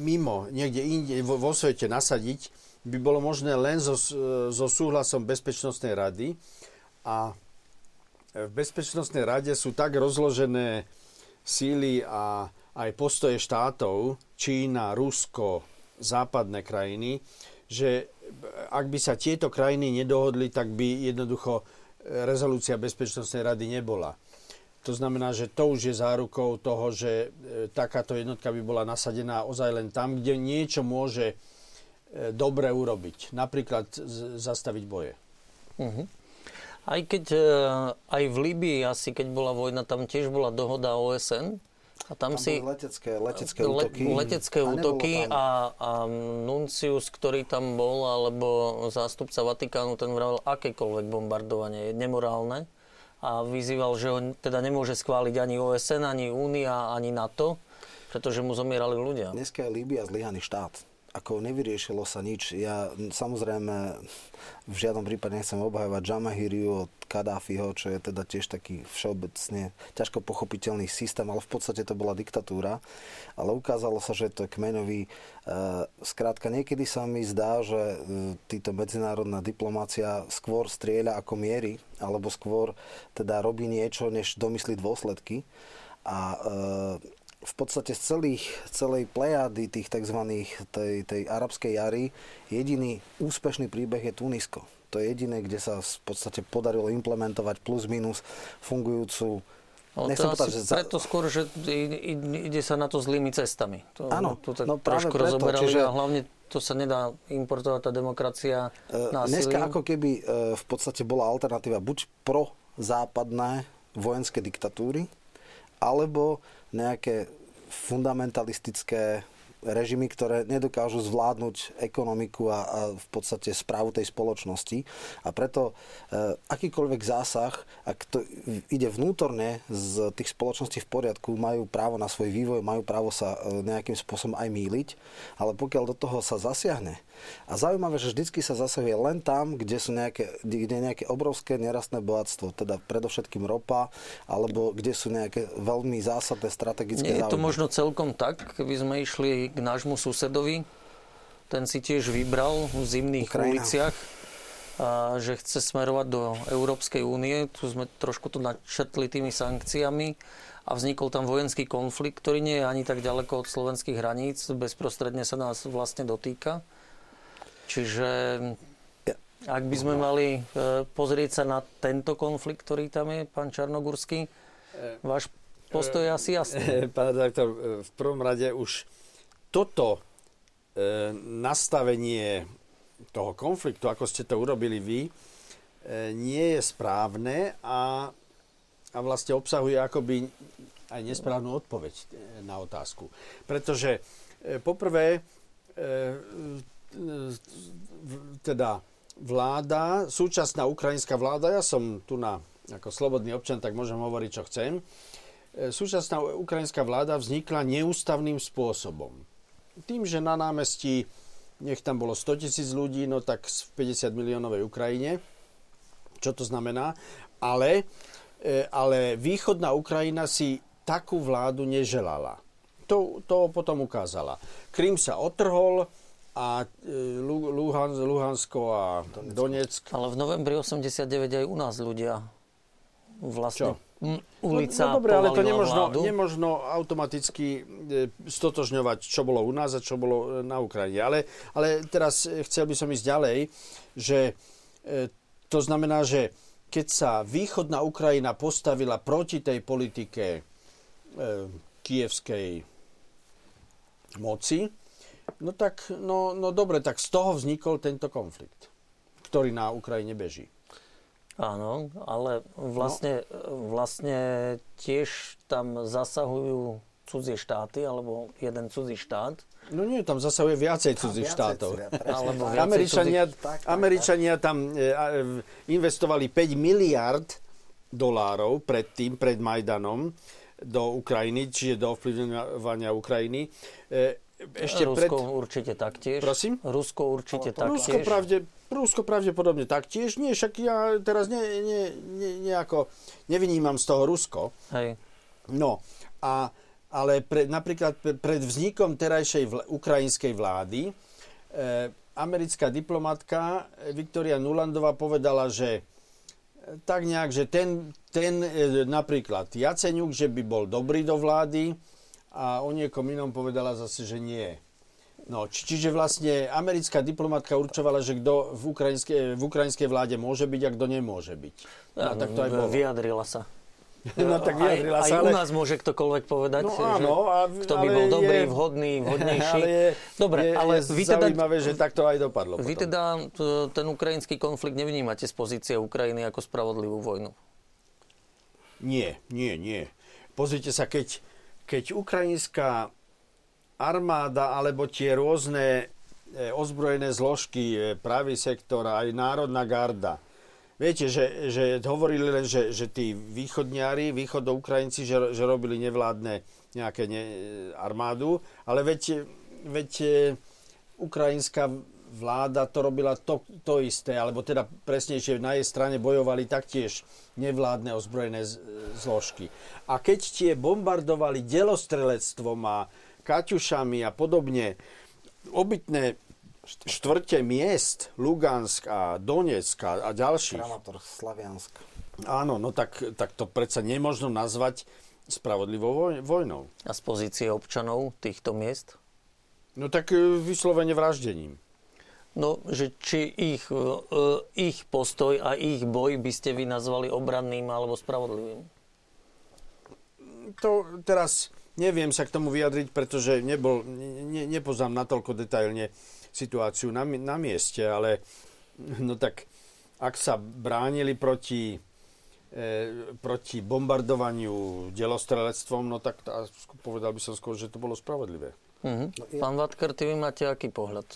mimo, niekde inde vo svete nasadiť by bolo možné len so súhlasom Bezpečnostnej rady. A v Bezpečnostnej rade sú tak rozložené síly a aj postoje štátov, Čína, Rusko, západné krajiny, že ak by sa tieto krajiny nedohodli, tak by jednoducho rezolúcia Bezpečnostnej rady nebola. To znamená, že to už je zárukou toho, že takáto jednotka by bola nasadená ozaj len tam, kde niečo môže dobre urobiť. Napríklad zastaviť boje. Aj keď aj v Líbii asi, keď bola vojna, tam tiež bola dohoda OSN. A tam si letecké útoky. Letecké útoky a nuncius, ktorý tam bol, alebo zástupca Vatikánu, ten vravel, akékoľvek bombardovanie je nemorálne. A vyzýval, že on teda nemôže schváliť ani OSN, ani Únia, ani NATO, pretože mu zomierali ľudia. Dneska je Líbia zlyhaný štát. ako nevyriešilo sa nič. Ja samozrejme v žiadnom prípade nechcem obhajovať Džamahiriu od Kadáfiho, čo je teda tiež taký všeobecne ťažko pochopiteľný systém, ale v podstate to bola diktatúra. Ale ukázalo sa, že to je kmenový. Skrátka, niekedy sa mi zdá, že títo medzinárodná diplomácia skôr strieľa ako mierí, alebo skôr teda robí niečo, než domyslí dôsledky. A v podstate z celej plejády tých tzv. Tej arabskej jary jediný úspešný príbeh je Tunisko. To je jediné, kde sa v podstate podarilo implementovať plus minus fungujúcu. Ale to asi preto skôr, že ide sa na to zlými cestami. Áno, no práve preto. Čiže... A hlavne to sa nedá importovať tá demokracia násilím. Dneska ako keby v podstate bola alternatíva buď prozápadné vojenské diktatúry, alebo nejaké fundamentalistické režimy, ktoré nedokážu zvládnuť ekonomiku a v podstate správu tej spoločnosti. A preto akýkoľvek zásah, ak to ide vnútorne z tých spoločností v poriadku, majú právo na svoj vývoj, majú právo sa nejakým spôsobom aj mýliť, ale pokiaľ do toho sa zasiahne. A zaujímavé, že vždycky sa zasahuje len tam, kde sú nejaké obrovské nerastné bohatstvo, teda predovšetkým ropa, alebo kde sú nejaké veľmi zásadné strategické záujmy. Nie je to možno celkom tak, keby sme išli k nášmu susedovi. Ten si tiež vybral v zimných uliciach, že chce smerovať do Európskej únie. Tu sme trošku to načrtli tými sankciami a vznikol tam vojenský konflikt, ktorý nie je ani tak ďaleko od slovenských hraníc. Bezprostredne sa nás vlastne dotýka. Čiže ak by sme mali pozrieť sa na tento konflikt, ktorý tam je, pán Čarnogurský, váš postoj je asi jasný. Pán doktor, v prvom rade už toto nastavenie toho konfliktu, ako ste to urobili vy, nie je správne a vlastne obsahuje akoby aj nesprávnu odpoveď na otázku. Pretože poprvé teda vláda, súčasná ukrajinská vláda, ja som tu ako slobodný občan, tak môžem hovoriť, čo chcem, súčasná ukrajinská vláda vznikla neústavným spôsobom. Tým, že na námestí, nech tam bolo 100 000 ľudí, no tak v 50-miliónovej Ukrajine, čo to znamená, ale východná Ukrajina si takú vládu neželala. To potom ukázala. Krym sa otrhol a Luhansko a Donetsk. Ale v novembri 89 aj u nás ľudia vlastne... Čo? Ulica, no dobre, ale to nemožno automaticky stotožňovať, čo bolo u nás a čo bolo na Ukrajine. Ale teraz chcel by som ísť ďalej, že to znamená, že keď sa východná Ukrajina postavila proti tej politike kievskej moci, no tak, no dobre, tak z toho vznikol tento konflikt, ktorý na Ukrajine beží. Áno, ale vlastne tiež tam zasahujú cudzie štáty, alebo jeden cudzí štát. No nie, tam zasahuje viacej cudzích štátov. Američania tam investovali $5 miliárd predtým, pred Majdanom, do Ukrajiny, čiže do ovplyvňovania Ukrajiny. Určite taktiež. Prosím? Rusko určite taktiež. Rusko pravdepodobne taktiež. Nie, však ja teraz nejako nevynímam z toho Rusko. Hej. No, napríklad pred vznikom terajšej ukrajinskej vlády americká diplomatka Viktoria Nulandová povedala, že tak nejak, že ten napríklad Jaceňuk, že by bol dobrý do vlády, a o niekom inom povedala zase, že nie. No, čiže vlastne americká diplomatka určovala, že kto v ukrajinskej vláde môže byť a kto nemôže byť. No, tak to aj bolo. Vyjadrila sa. No, tak vyjadrila aj sa, ale... u nás môže ktokoľvek povedať, no, áno, kto by bol dobrý, vhodný, vhodnejší. Ale je zaujímavé, že takto aj dopadlo. Vy potom teda ten ukrajinský konflikt nevnímate z pozície Ukrajiny ako spravodlivú vojnu? Nie. Pozrite sa, keď ukrajinská armáda alebo tie rôzne ozbrojené zložky, pravý sektor, aj Národná garda, viete, že hovorili len, že tí východňári, východoukrajinci, že robili nevládne nejaké armádu, ale veď ukrajinská vláda to robila to isté, alebo teda presnejšie, na jej strane bojovali taktiež nevládne ozbrojené zložky. A keď tie bombardovali delostrelectvom a kaťušami a podobne obytné štvrte miest, Lugansk a Donetsk a ďalších. Kramatorsk, Slaviansk. Áno, no tak to predsa nemôžno nazvať spravodlivou vojnou. A z pozície občanov týchto miest? No tak vyslovene vraždením. No, že či ich postoj a ich boj by ste vy nazvali obranným alebo spravodlivým? To teraz neviem sa k tomu vyjadriť, pretože nepoznám natoľko detailne situáciu na mieste, ale no tak, ak sa bránili proti bombardovaniu delostrelectvom, no tak povedal by som skôr, že to bolo spravodlivé. Mhm. Pán Vatkerti, vy máte aký pohľad?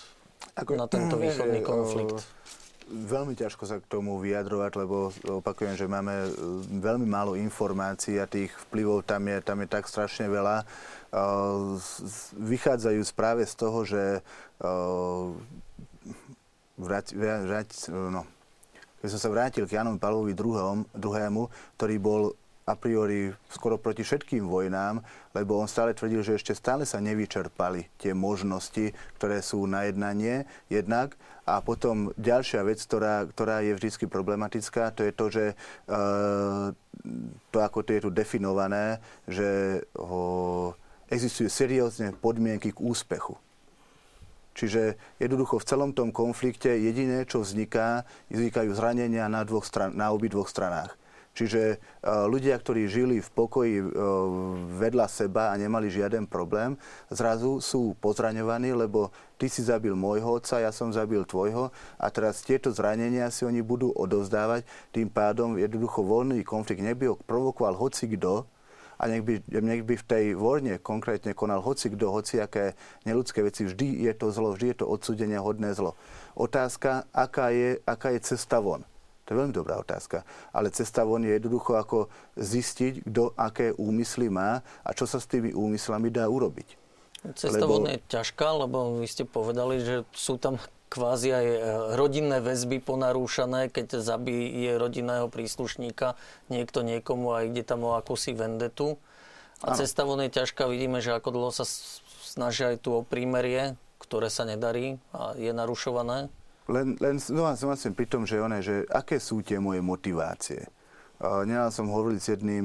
Ako na tento východný konflikt? Veľmi ťažko sa k tomu vyjadrovať, lebo opakujem, že máme veľmi málo informácií a tých vplyvov tam je tak strašne veľa. Vychádzajú práve z toho, že keď som sa vrátil k Janovi Pavlovi II., ktorý bol a priori skoro proti všetkým vojnám, lebo on stále tvrdil, že ešte stále sa nevyčerpali tie možnosti, ktoré sú na jednanie jednak. A potom ďalšia vec, ktorá je vždycky problematická, to je to, že to, ako to je tu definované, že existujú seriózne podmienky k úspechu. Čiže jednoducho v celom tom konflikte jediné, čo vznikajú zranenia na obidvoch stranách. Čiže ľudia, ktorí žili v pokoji vedľa seba a nemali žiaden problém, zrazu sú pozraňovaní, lebo ty si zabil môjho otca, ja som zabil tvojho a teraz tieto zranenia si oni budú odovzdávať. Tým pádom jednoducho voľný konflikt, nech by ho provokoval hocikto a nech by v tej vojne konkrétne konal hocikto, hociaké neľudské veci. Vždy je to zlo, vždy je to odsúdenia hodné zlo. Otázka, aká je cesta von. To je veľmi dobrá otázka. Ale cesta von je jednoducho ako zistiť, kto aké úmysly má a čo sa s tými úmyslami dá urobiť. Cesta von je ťažká, lebo vy ste povedali, že sú tam kvázi aj rodinné väzby ponarúšané, keď zabije rodinného príslušníka niekto niekomu a ide tam o akúsi vendetu. A cesta von je ťažká. Vidíme, že ako dlho sa snažia aj tu o prímerie, ktoré sa nedarí a je narušované. Len som pri tom, že aké sú tie moje motivácie. Nedávno som hovoril s jedným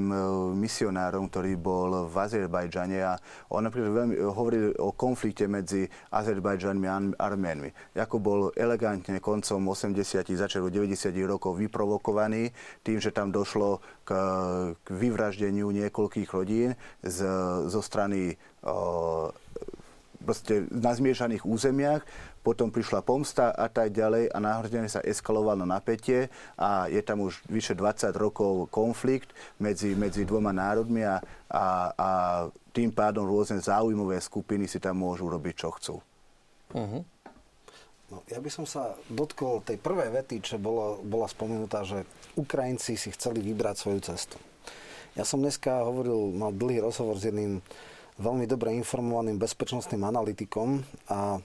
misionárom, ktorý bol v Azerbajdžane a on napríklad veľmi hovoril o konflikte medzi Azerbajdžanmi a Arménmi. Ako bol elegantne koncom 80-tých, začiatkom 90-tých rokov vyprovokovaný tým, že tam došlo k vyvraždeniu niekoľkých rodín zo strany na zmiešaných územiach, potom prišla pomsta a tak ďalej a náhodne sa eskalovalo napätie a je tam už vyše 20 rokov konflikt medzi dvoma národmi a tým pádom rôzne záujmové skupiny si tam môžu robiť, čo chcú. Uh-huh. No, ja by som sa dotkol tej prvej vety, čo bola spomenutá, že Ukrajinci si chceli vybrať svoju cestu. Ja som dneska mal dlhý rozhovor s jedným veľmi dobre informovaným bezpečnostným analytikom a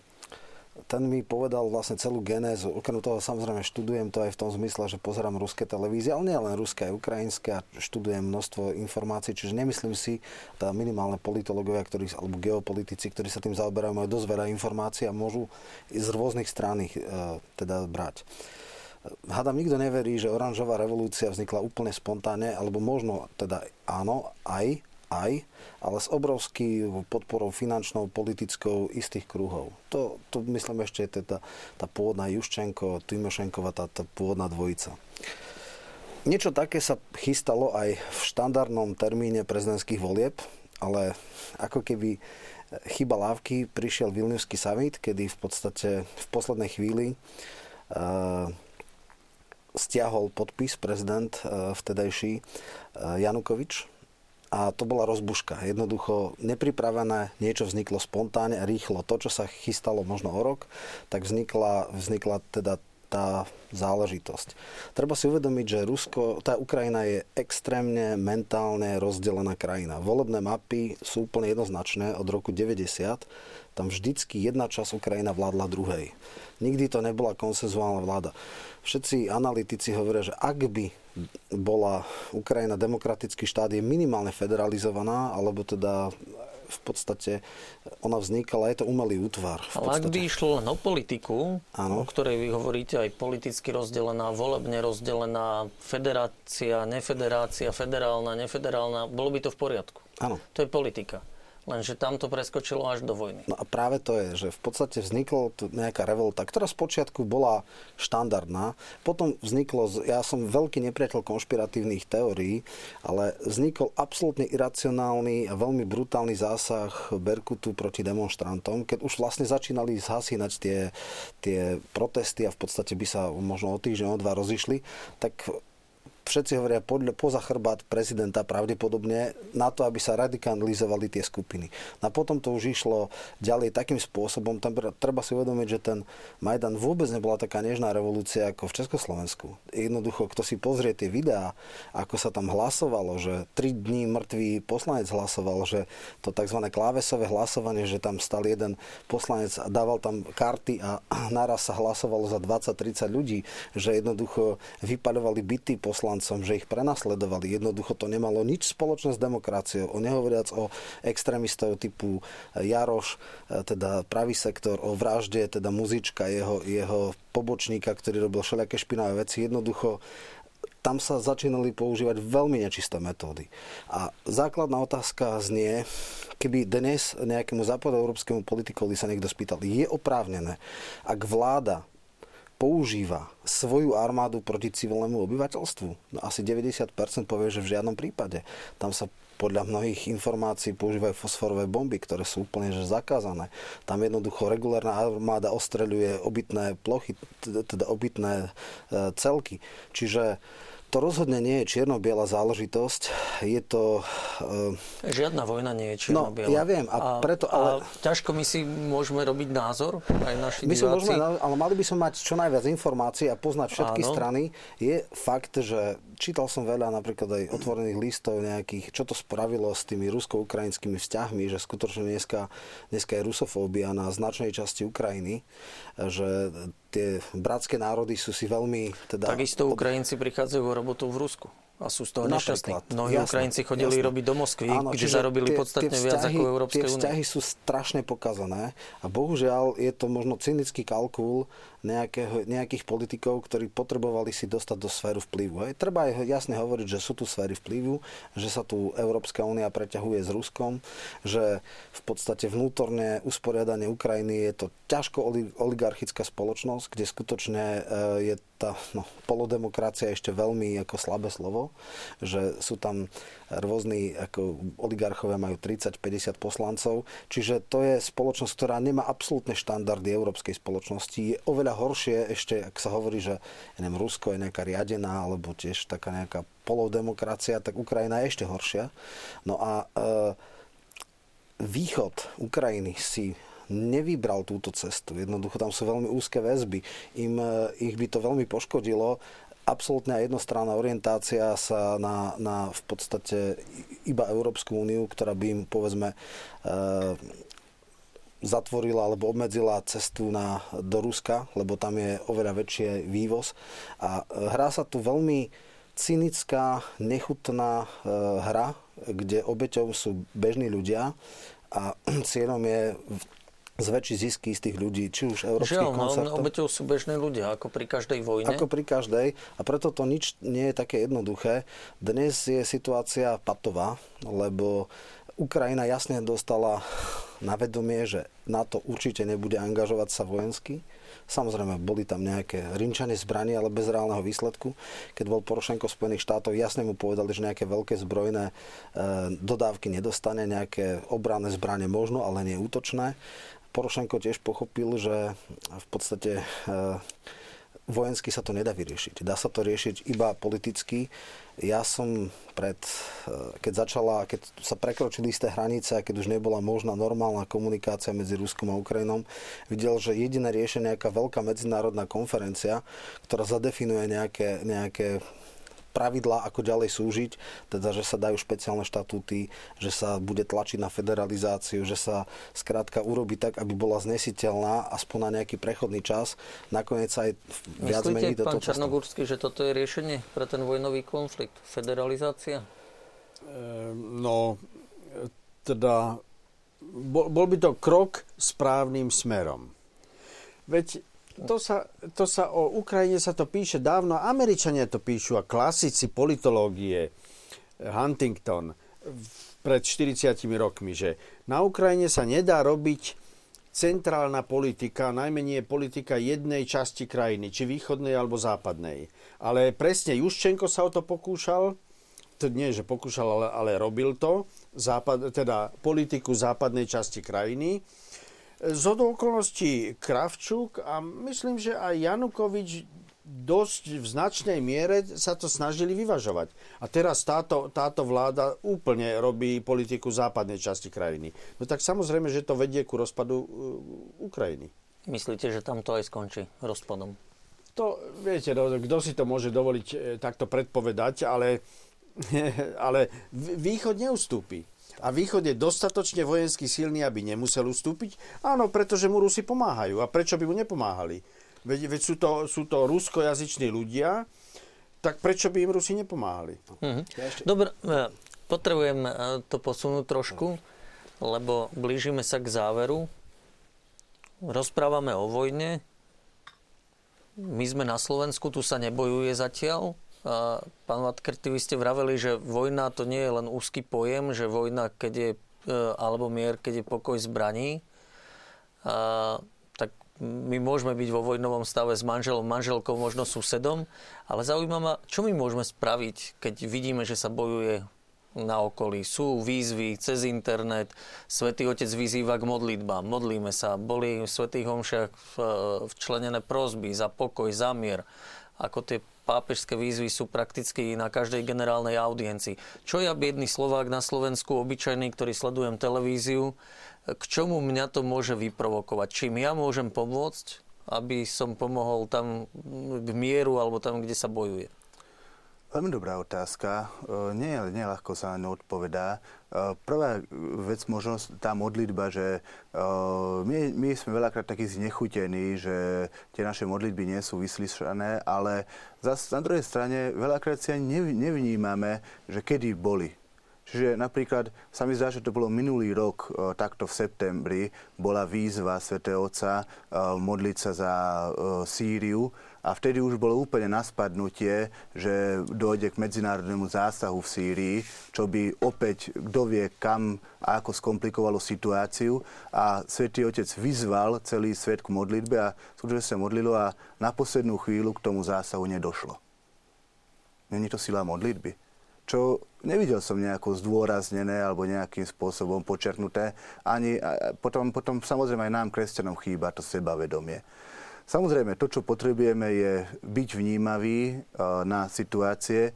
ten mi povedal vlastne celú genézu. Okrem toho samozrejme študujem to aj v tom zmysle, že pozerám ruské televízie, ale nie len ruské, aj ukrajinské, a študujem množstvo informácií, čiže nemyslím si, teda minimálne politológovia, alebo geopolitici, ktorí sa tým zaoberajú, majú dosť veľa informácií a môžu z rôznych strán ich teda brať. Hádam, nikto neverí, že oranžová revolúcia vznikla úplne spontánne, alebo možno teda áno, ale s obrovskou podporou finančnou, politickou istých kruhov. To myslím ešte je teda tá pôvodná Juščenko, Tymošenková, tá pôvodná dvojica. Niečo také sa chystalo aj v štandardnom termíne prezidentských volieb, ale ako keby chyba lávky, prišiel Vilniusský summit, kedy v podstate v poslednej chvíli stiahol podpis prezident vtedajší Janukovič. A to bola rozbuška. Jednoducho nepripravené, niečo vzniklo spontánne a rýchlo. To, čo sa chystalo možno o rok, tak vznikla teda tá záležitosť. Treba si uvedomiť, že Ukrajina je extrémne mentálne rozdelená krajina. Volebné mapy sú úplne jednoznačné od roku 90. Tam vždycky jedna časť Ukrajina vládla druhej. Nikdy to nebola konsenzuálna vláda. Všetci analytici hovoria, že ak by bola Ukrajina demokratický štát, je minimálne federalizovaná, alebo teda v podstate ona vznikala, je to umelý útvar. Ale ak by išlo na politiku, o ktorej vy hovoríte, aj politicky rozdelená, volebne rozdelená, federácia, nefederácia, federálna, nefederálna, bolo by to v poriadku. Áno. To je politika. Lenže tam to preskočilo až do vojny. No a práve to je, že v podstate vznikla tu nejaká revolta, ktorá spočiatku bola štandardná. Potom vzniklo, ja som veľký nepriateľ konšpiratívnych teórií, ale vznikol absolútne iracionálny a veľmi brutálny zásah Berkutu proti demonštrantom, keď už vlastne začínali zhasínať tie protesty a v podstate by sa možno o týždeň, o dva rozišli, tak všetci hovoria poza chrbát prezidenta pravdepodobne na to, aby sa radikalizovali tie skupiny. A potom to už išlo ďalej takým spôsobom. Tam treba si uvedomiť, že ten Majdan vôbec nebola taká nežná revolúcia ako v Československu. Jednoducho, kto si pozrie tie videá, ako sa tam hlasovalo, že 3 dní mŕtvý poslanec hlasoval, že to tzv. Klávesové hlasovanie, že tam stal jeden poslanec a dával tam karty a naraz sa hlasovalo za 20-30 ľudí, že jednoducho vypaľovali byty poslanci, že ich prenasledovali. Jednoducho to nemalo nič spoločné s demokraciou. Nehovoriac o extrémistov typu Jaroš, teda pravý sektor, o vražde, teda Muzička, jeho pobočníka, ktorý robil všelijaké špinavé veci. Jednoducho tam sa začínali používať veľmi nečisté metódy. A základná otázka znie, keby dnes nejakému západoeurópskemu politikovi sa niekto spýtal, je oprávnené, ak vláda používa svoju armádu proti civilnému obyvateľstvu. No asi 90% povie, že v žiadnom prípade. Tam sa podľa mnohých informácií používajú fosforové bomby, ktoré sú úplne zakázané. Tam jednoducho regulárna armáda ostreľuje obytné plochy, teda obytné celky. Čiže to rozhodne nie je čierno-biela záležitosť. Je to... Žiadna vojna nie je čierno-biela. No, ja viem. A preto, ale... ťažko my si môžeme robiť názor, aj naši diváci. Ale mali by sme mať čo najviac informácií a poznať všetky strany. Je fakt, že čítal som veľa napríklad aj otvorených listov nejakých, čo to spravilo s tými rusko-ukrajinskými vzťahmi, že skutočne dneska je rusofóbia na značnej časti Ukrajiny, že tie bratské národy sú si veľmi... Teda... Takisto Ukrajinci prichádzajú o robotu v Rusku a sú z toho nešťastní. Mnohí Ukrajinci chodili robiť do Moskvy, kde zarobili podstatne viac ako Európskej únie. Tie vzťahy sú strašne pokazané a bohužiaľ je to možno cynický kalkul nejakých politikov, ktorí potrebovali si dostať do sféru vplyvu. Treba aj jasne hovoriť, že sú tu sféry vplyvu, že sa tu Európska únia preťahuje s Ruskom, že v podstate vnútorné usporiadanie Ukrajiny je to ťažko oligarchická spoločnosť, kde skutočne je tá polodemokracia ešte veľmi ako slabé slovo, že sú tam rôzni ako oligarchové majú 30-50 poslancov, čiže to je spoločnosť, ktorá nemá absolútne štandardy európskej spoločnosti. Je oveľa horšie ešte, ak sa hovorí, že Rusko je nejaká riadená, alebo tiež taká nejaká polodemokracia, tak Ukrajina je ešte horšia. No a východ Ukrajiny si nevybral túto cestu. Jednoducho tam sú veľmi úzke väzby. Ich by to veľmi poškodilo. Absolútna jednostranná orientácia sa na v podstate iba Európsku úniu, ktorá by im, povedzme, zatvorila alebo obmedzila cestu do Ruska, lebo tam je oveľa väčšie vývoz. A hrá sa tu veľmi cynická, nechutná hra, kde obeťou sú bežní ľudia a cieľom je zväčší zisky z tých ľudí, či už európskych koncertov. Obeťou sú bežní ľudia, ako pri každej vojne. Ako pri každej. A preto to nič nie je také jednoduché. Dnes je situácia patová, lebo Ukrajina jasne dostala na vedomie, že NATO určite nebude angažovať sa vojensky. Samozrejme, boli tam nejaké rinčanie zbraní, ale bez reálneho výsledku. Keď bol Porošenko v Spojených štátoch, jasne mu povedali, že nejaké veľké zbrojné dodávky nedostane, nejaké obranné zbranie možno, ale nie útočné. Porošenko tiež pochopil, že v podstate vojensky sa to nedá vyriešiť. Dá sa to riešiť iba politicky. Ja som keď sa prekročili isté hranice, keď už nebola možná normálna komunikácia medzi Ruskom a Ukrajinou, videl, že jediné riešenie je nejaká veľká medzinárodná konferencia, ktorá zadefinuje nejaké pravidlá, ako ďalej súžiť, teda, že sa dajú špeciálne štatúty, že sa bude tlačiť na federalizáciu, že sa skrátka urobí tak, aby bola znesiteľná aspoň na nejaký prechodný čas. Nakoniec aj viac mení do toho. Myslíte, pán Čarnogurský, že toto je riešenie pre ten vojnový konflikt? Federalizácia? Teda bol by to krok správnym smerom. Veď To sa o Ukrajine sa to píše dávno, Američania to píšu a klasici politológie, Huntington, pred 40 rokmi, že na Ukrajine sa nedá robiť centrálna politika, najmenej politika jednej časti krajiny, či východnej alebo západnej. Ale presne Juščenko sa o to pokúšal, ale robil to, politiku západnej časti krajiny. Zhodou okolností Kravčuk a myslím, že aj Janukovič dosť v značnej miere sa to snažili vyvažovať. A teraz táto vláda úplne robí politiku západnej časti krajiny. No tak samozrejme, že to vedie ku rozpadu Ukrajiny. Myslíte, že tam to aj skončí rozpadom? To, viete, kto si to môže dovoliť takto predpovedať, ale Východ neustúpi. A Východ je dostatočne vojensky silný, aby nemusel ustúpiť? Áno, pretože mu Rusi pomáhajú. A prečo by mu nepomáhali? Veď sú to ruskojazyční ľudia, tak prečo by im Rusi nepomáhali? Dobre, potrebujem to posunúť trošku, lebo blížime sa k záveru. Rozprávame o vojne. My sme na Slovensku, tu sa nebojuje zatiaľ. Pán Vatkerti, vy ste vraveli, že vojna to nie je len úzky pojem, že vojna, keď je, alebo mier, keď je pokoj zbraní. Tak my môžeme byť vo vojnovom stave s manželom, manželkou, možno susedom, ale zaujíma ma, čo my môžeme spraviť, keď vidíme, že sa bojuje na okolí. Sú výzvy cez internet, Svätý Otec vyzýva k modlitbám, modlíme sa, boli v svätých omšiach včlenené prosby za pokoj, za mier, ako tie pápežské výzvy sú prakticky na každej generálnej audiencii. Čo ja, biedný Slovák na Slovensku, obyčajný, ktorý sledujem televíziu, k čomu mňa to môže vyprovokovať? Čím ja môžem pomôcť, aby som pomohol tam k mieru alebo tam, kde sa bojuje? Veľmi dobrá otázka. Neľahko sa na ňu odpovedá. Prvá vec, možno tá modlitba, že my sme veľakrát takí znechutení, že tie naše modlitby nie sú vyslyšané, ale zase na druhej strane veľakrát si ani nevnímame, že kedy boli. Čiže napríklad sa mi zdá, že to bolo minulý rok, takto v septembri, bola výzva svätého Otca modliť sa za Sýriu. A vtedy už bolo úplne na spadnutie, že dojde k medzinárodnému zásahu v Sýrii, čo by opäť kto vie kam a ako skomplikovalo situáciu. A Svätý Otec vyzval celý svet k modlitbe a skutočne sa modlilo a na poslednú chvíľu k tomu zásahu nedošlo. Není to sila modlitby. Čo nevidel som nejako zdôraznené alebo nejakým spôsobom počerknuté. Ani potom samozrejme aj nám, kresťanom, chýba to sebavedomie. Samozrejme, to, čo potrebujeme, je byť vnímavý na situácie,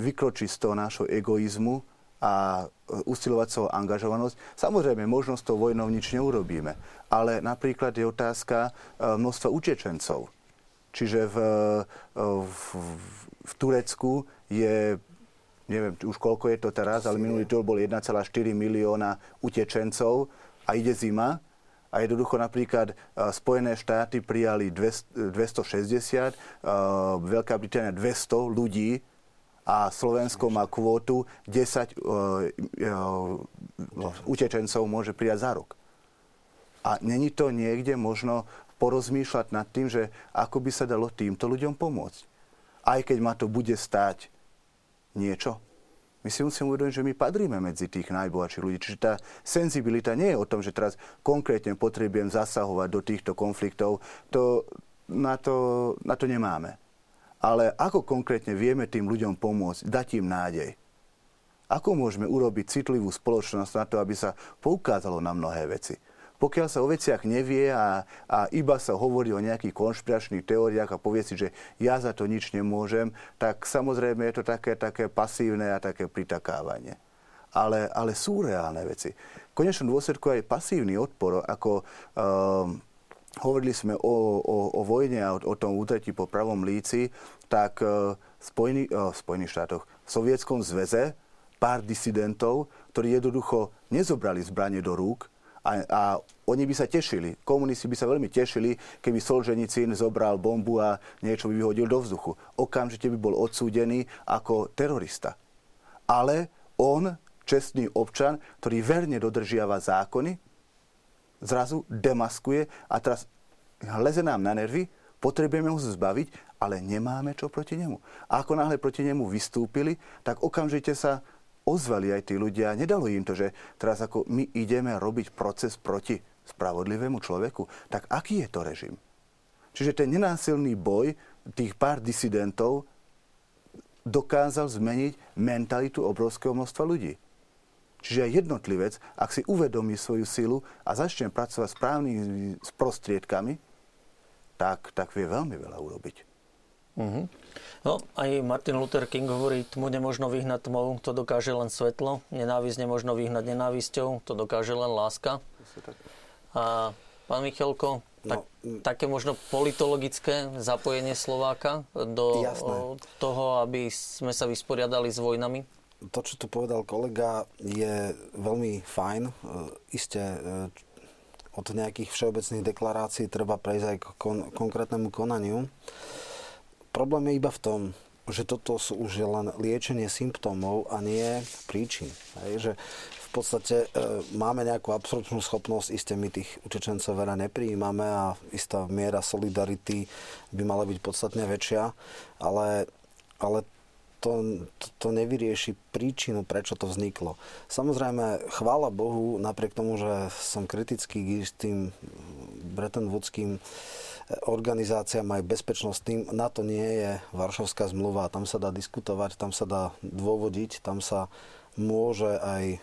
vykročiť z toho nášho egoizmu a usilovať sa o angažovanosť. Samozrejme, možno s tou vojnou nič neurobíme, ale napríklad je otázka množstva utečencov. Čiže v Turecku je, neviem už koľko je to teraz, ale minulý rok bol 1,4 milióna utečencov a ide zima. A jednoducho napríklad Spojené štáty prijali 260, Veľká Británia 200 ľudí a Slovensko má kvótu 10 utečencov môže prijať za rok. A není to niekde možno porozmýšľať nad tým, že ako by sa dalo týmto ľuďom pomôcť. Aj keď ma to bude stáť niečo. My si musíme uvedomiť, že my patríme medzi tých najbohatších ľudí. Čiže tá senzibilita nie je o tom, že teraz konkrétne potrebujem zasahovať do týchto konfliktov. Na to nemáme. Ale ako konkrétne vieme tým ľuďom pomôcť, dať im nádej? Ako môžeme urobiť citlivú spoločnosť na to, aby sa poukázalo na mnohé veci? Pokiaľ sa o veciach nevie a iba sa hovorí o nejakých konšpiračných teóriách a povie si, že ja za to nič nemôžem, tak samozrejme je to také pasívne a také pritakávanie. Ale sú reálne veci. V konečnom dôsledku aj pasívny odpor, ako hovorili sme o vojne a o tom útretí po Pravom líci, tak v Spojených štátoch, v Sovietskom zväze pár disidentov, ktorí jednoducho nezobrali zbranie do rúk, a oni by sa tešili, komunisti by sa veľmi tešili, keby Solženicyn zobral bombu a niečo by vyhodil do vzduchu. Okamžite by bol odsúdený ako terorista. Ale on, čestný občan, ktorý verne dodržiava zákony, zrazu demaskuje a teraz leze nám na nervy, potrebujeme ho zbaviť, ale nemáme čo proti nemu. A ako náhle proti nemu vystúpili, tak okamžite sa ozvali aj tí ľudia. Nedalo im to, že teraz ako my ideme robiť proces proti spravodlivému človeku. Tak aký je to režim? Čiže ten nenásilný boj tých pár disidentov dokázal zmeniť mentalitu obrovského množstva ľudí. Čiže jednotlivec, ak si uvedomí svoju silu a začne pracovať správnymi prostriedkami, tak vie veľmi veľa urobiť. Uh-huh. No, aj Martin Luther King hovorí, tmu nemožno vyhnať tmou, to dokáže len svetlo. Nenávisť nemožno vyhnať nenávisťou, to dokáže len láska. A pán Michielko, také možno politologické zapojenie Slováka do toho, aby sme sa vysporiadali s vojnami? To, čo tu povedal kolega, je veľmi fajn. Isté, od nejakých všeobecných deklarácií treba prejsť aj k konkrétnemu konaniu. Problém je iba v tom, že toto sú už len liečenie symptómov a nie príčin. Hej, že v podstate máme nejakú absorpčnú schopnosť, isté my tých utečencov veľa neprijímame a istá miera solidarity by mala byť podstatne väčšia, ale to nevyrieši príčinu, prečo to vzniklo. Samozrejme, chvála Bohu, napriek tomu, že som kritický s tým Bretton Woodským organizáciám aj bezpečnostným, na to nie je Varšavská zmluva. Tam sa dá diskutovať, tam sa dá dôvodiť, tam sa môže aj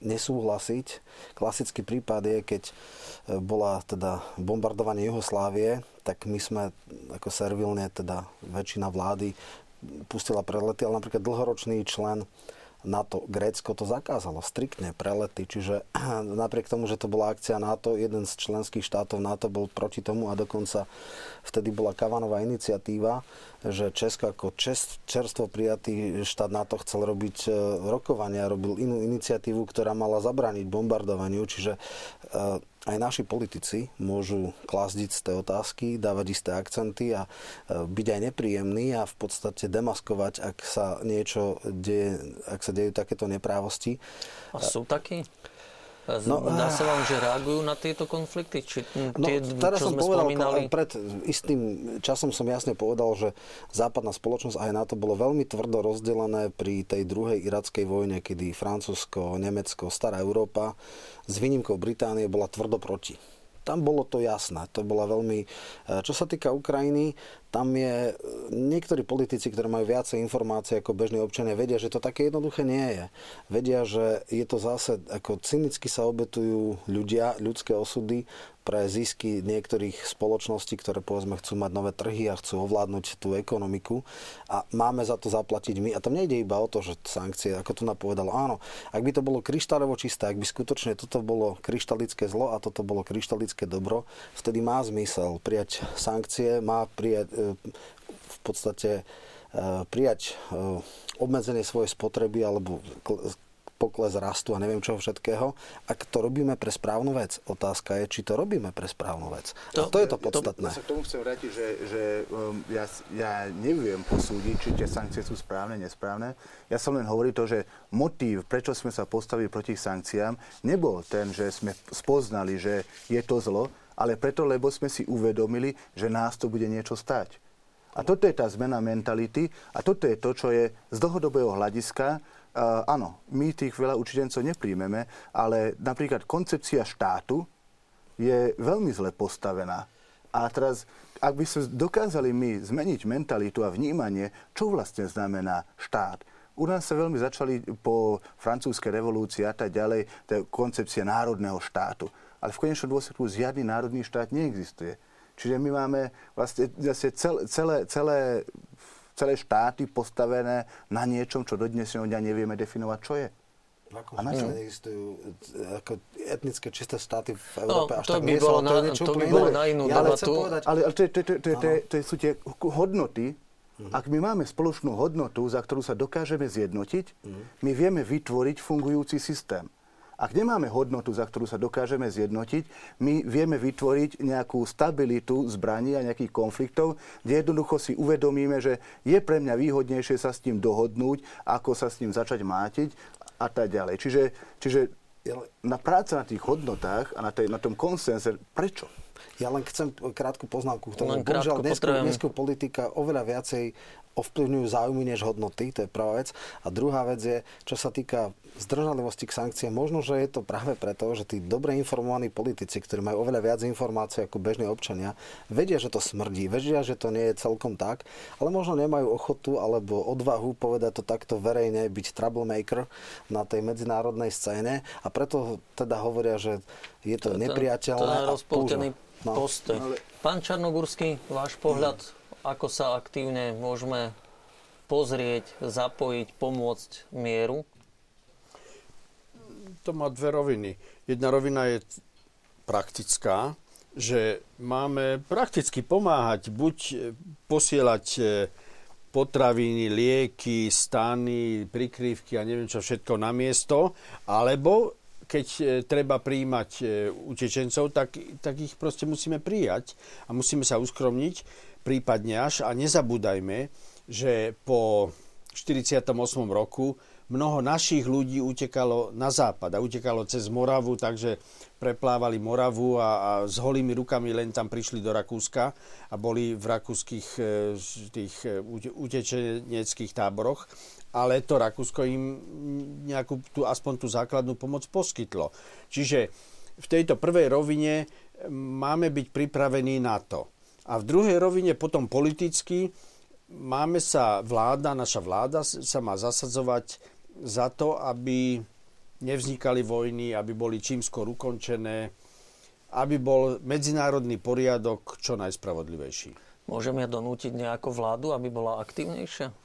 nesúhlasiť. Klasický prípad je, keď bola teda bombardovanie Juhoslávie, tak my sme ako servilne, teda väčšina vlády pustila prelety, ale napríklad dlhoročný člen NATO, Grécko to zakázalo, striktne prelety, čiže napriek tomu, že to bola akcia NATO, jeden z členských štátov NATO bol proti tomu a dokonca vtedy bola Kavanová iniciatíva, že Česko ako čerstvo prijatý štát NATO chcel robiť rokovania, robil inú iniciatívu, ktorá mala zabrániť bombardovaniu, čiže aj naši politici môžu klásť isté otázky, dávať isté akcenty a byť aj nepríjemný a v podstate demaskovať, ak sa niečo deje, ak sa dejú takéto neprávosti. A sú takí? Dá sa vám, že reagujú na tieto konflikty? Či tie, teraz čo som sme povedal, spomínali? Pred istým časom som jasne povedal, že západná spoločnosť aj na to bolo veľmi tvrdo rozdelené pri tej druhej irackej vojne, kedy Francúzsko, Nemecko, stará Európa s výnimkou Británie bola tvrdo proti. Tam bolo to jasné. To bola veľmi... Čo sa týka Ukrajiny, tam je... Niektorí politici, ktorí majú viacej informácií ako bežní občania, vedia, že to také jednoduché nie je. Vedia, že je to zase... Ako cynicky sa obetujú ľudia, ľudské osudy pre zisky niektorých spoločností, ktoré povedzme chcú mať nové trhy a chcú ovládnuť tú ekonomiku. A máme za to zaplatiť my. A tam nejde iba o to, že sankcie, ako tu napovedalo, áno, ak by to bolo kryštáľovo čisté, ak by skutočne toto bolo kryštalické zlo a toto bolo kryštalické dobro, vtedy má zmysel prijať sankcie, má prijať v podstate prijať obmedzenie svojej spotreby alebo pokles rastu a neviem čoho všetkého. Ak to robíme pre správnu vec, otázka je, či to robíme pre správnu vec. A to je to podstatné. Ja sa k tomu chcem vrátiť, že ja neviem posúdiť, či tie sankcie sú správne, nesprávne. Ja som len hovoril to, že motív, prečo sme sa postavili proti sankciám, nebol ten, že sme spoznali, že je to zlo, ale preto, lebo sme si uvedomili, že nás to bude niečo stáť. A toto je tá zmena mentality a toto je to, čo je z dlhodobého hľadiska. Áno, my tých veľa učidencov nepríjmeme, ale napríklad koncepcia štátu je veľmi zle postavená. A teraz, ak by sme dokázali my zmeniť mentalitu a vnímanie, čo vlastne znamená štát, U nás sa veľmi začali po francúzskej revolúcii a tak ďalej koncepcia národného štátu. Ale v konečnom dôsledku žiadny národný štát neexistuje. Čiže my máme vlastne celé štáty postavené na niečom, čo do dnešného dňa nevieme definovať, čo je. Ako neexistujú etnické čisté štáty v Európe, až tak nie sú. To by bolo na inú debatu. Ale to sú tie hodnoty. Ak my máme spoločnú hodnotu, za ktorú sa dokážeme zjednotiť, my vieme vytvoriť fungujúci systém. Ak nemáme hodnotu, za ktorú sa dokážeme zjednotiť, my vieme vytvoriť nejakú stabilitu zbraní a nejakých konfliktov, kde jednoducho si uvedomíme, že je pre mňa výhodnejšie sa s tým dohodnúť, ako sa s tým začať mátiť a tak ďalej. Čiže na práca na tých hodnotách a na tom konsenze, prečo? Ja len chcem krátku poznámku k tomu. Bohužiaľ, dneska politika oveľa viacej ovplyvňujú záujmy než hodnoty, to je prvá vec. A druhá vec je, čo sa týka zdržanlivosti k sankcie, možno, že je to práve preto, že tí dobre informovaní politici, ktorí majú oveľa viac informácií ako bežní občania, vedia, že to smrdí, vedia, že to nie je celkom tak, ale možno nemajú ochotu alebo odvahu povedať to takto verejne, byť troublemaker na tej medzinárodnej scéne a preto teda hovoria, že je to nepriateľné a púžno. Pán Čarnogurský, váš pohľad, ako sa aktívne môžeme pozrieť, zapojiť, pomôcť mieru? To má dve roviny. Jedna rovina je praktická, že máme prakticky pomáhať, buď posielať potraviny, lieky, stany, prikrývky a neviem čo všetko na miesto, alebo keď treba prijímať utečencov, tak ich proste musíme prijať a musíme sa uskromniť prípadne až. A nezabúdajme, že po 48. roku mnoho našich ľudí utekalo na západ a utekalo cez Moravu, takže preplávali Moravu a s holými rukami len tam prišli do Rakúska a boli v rakúskych tých utečeneckých táboroch. Ale to Rakúsko im nejakú aspoň tú základnú pomoc poskytlo. Čiže v tejto prvej rovine máme byť pripravení na to. A v druhej rovine potom politicky naša vláda sa má zasadzovať za to, aby nevznikali vojny, aby boli čím skôr ukončené, aby bol medzinárodný poriadok čo najspravodlivejší. Môžeme donútiť nejakú vládu, aby bola aktívnejšia?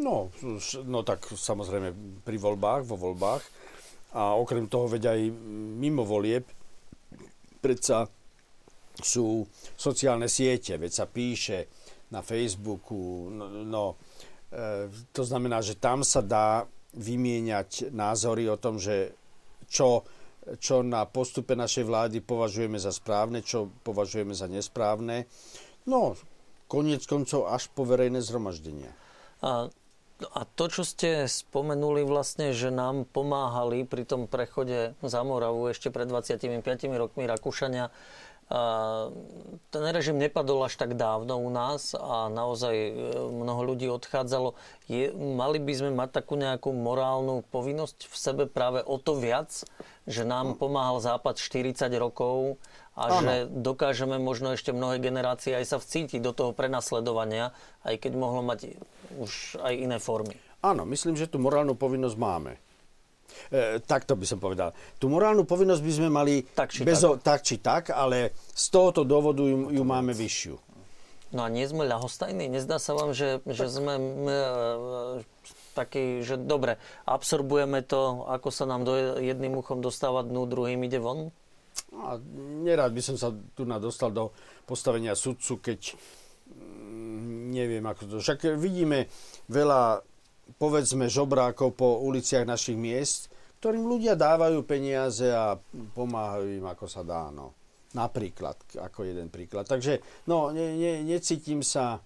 No tak samozrejme pri voľbách, vo voľbách a okrem toho veď aj mimo volieb predsa sú sociálne siete, veď sa píše na Facebooku, to znamená, že tam sa dá vymieňať názory o tom, že čo na postupe našej vlády považujeme za správne, čo považujeme za nesprávne, koniec koncov až po verejné zhromaždenia. A to, čo ste spomenuli vlastne, že nám pomáhali pri tom prechode za Moravu ešte pred 25 rokmi Rakúšania, ten režim nepadol až tak dávno u nás a naozaj mnoho ľudí odchádzalo. Mali by sme mať takú nejakú morálnu povinnosť v sebe práve o to viac, že nám pomáhal Západ 40 rokov a že dokážeme možno ešte mnohé generácie aj sa vcítiť do toho prenasledovania, aj keď mohlo mať už aj iné formy. Áno, myslím, že tú morálnu povinnosť máme. Takto by som povedal. Tú morálnu povinnosť by sme mali tak či tak, ale z tohoto dôvodu ju máme vyššiu. No a nie sme ľahostajní? Nezdá sa vám, že sme takí, že dobre, absorbujeme to, ako sa nám jedným uchom dostáva dnu, druhým ide von? A nerád by som sa tu dostal do postavenia sudcu, keď neviem, ako to. Však vidíme veľa povedzme žobrákov po uliciach našich miest, ktorým ľudia dávajú peniaze a pomáhajú im, ako sa dá. Napríklad, ako jeden príklad. Takže necítim sa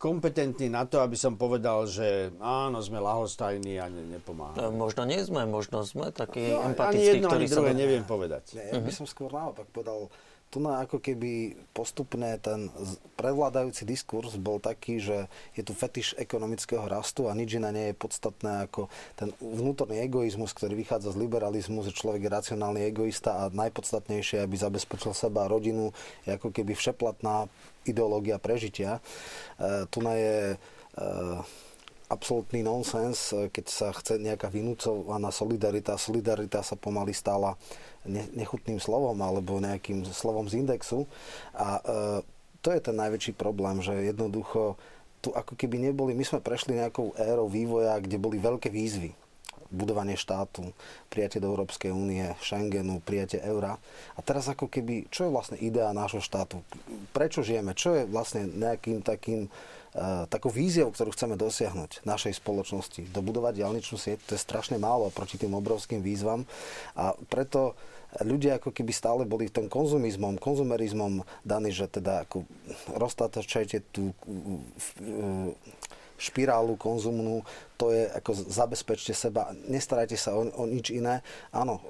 kompetentný na to, aby som povedal, že áno, sme ľahostajní a nepomáhame. Možno nie sme, možno sme takí empatickí, ktorí sa... Ani jedno, ani druhé neviem povedať. Ja by som skôr naopak povedal, ako keby postupne ten prevládajúci diskurs bol taký, že je tu fetiš ekonomického rastu a nič iné nie je podstatné ako ten vnútorný egoizmus, ktorý vychádza z liberalizmu, že človek je racionálny egoista a najpodstatnejšie, aby zabezpečil seba a rodinu, je ako keby všeplatná ideológia prežitia. Tu je absolútny nonsens, keď sa chce nejaká vynúcovaná solidarita. Solidarita sa pomaly stala nechutným slovom alebo nejakým slovom z indexu. A to je ten najväčší problém, že jednoducho tu ako keby neboli, my sme prešli nejakou érou vývoja, kde boli veľké výzvy. Budovanie štátu, prijatie do Európskej únie, Schengenu, prijatie eura. A teraz ako keby, čo je vlastne idea nášho štátu? Prečo žijeme? Čo je vlastne nejakým takým takou víziou, ktorú chceme dosiahnuť našej spoločnosti? Dobudovať diaľničnú sieť, to je strašne málo proti tým obrovským výzvam. A preto ľudia ako keby stále boli tým konzumerizmom daní, že teda ako roztáčajte tú špirálu konzumnú, to je ako zabezpečte seba, nestarajte sa o nič iné. Áno,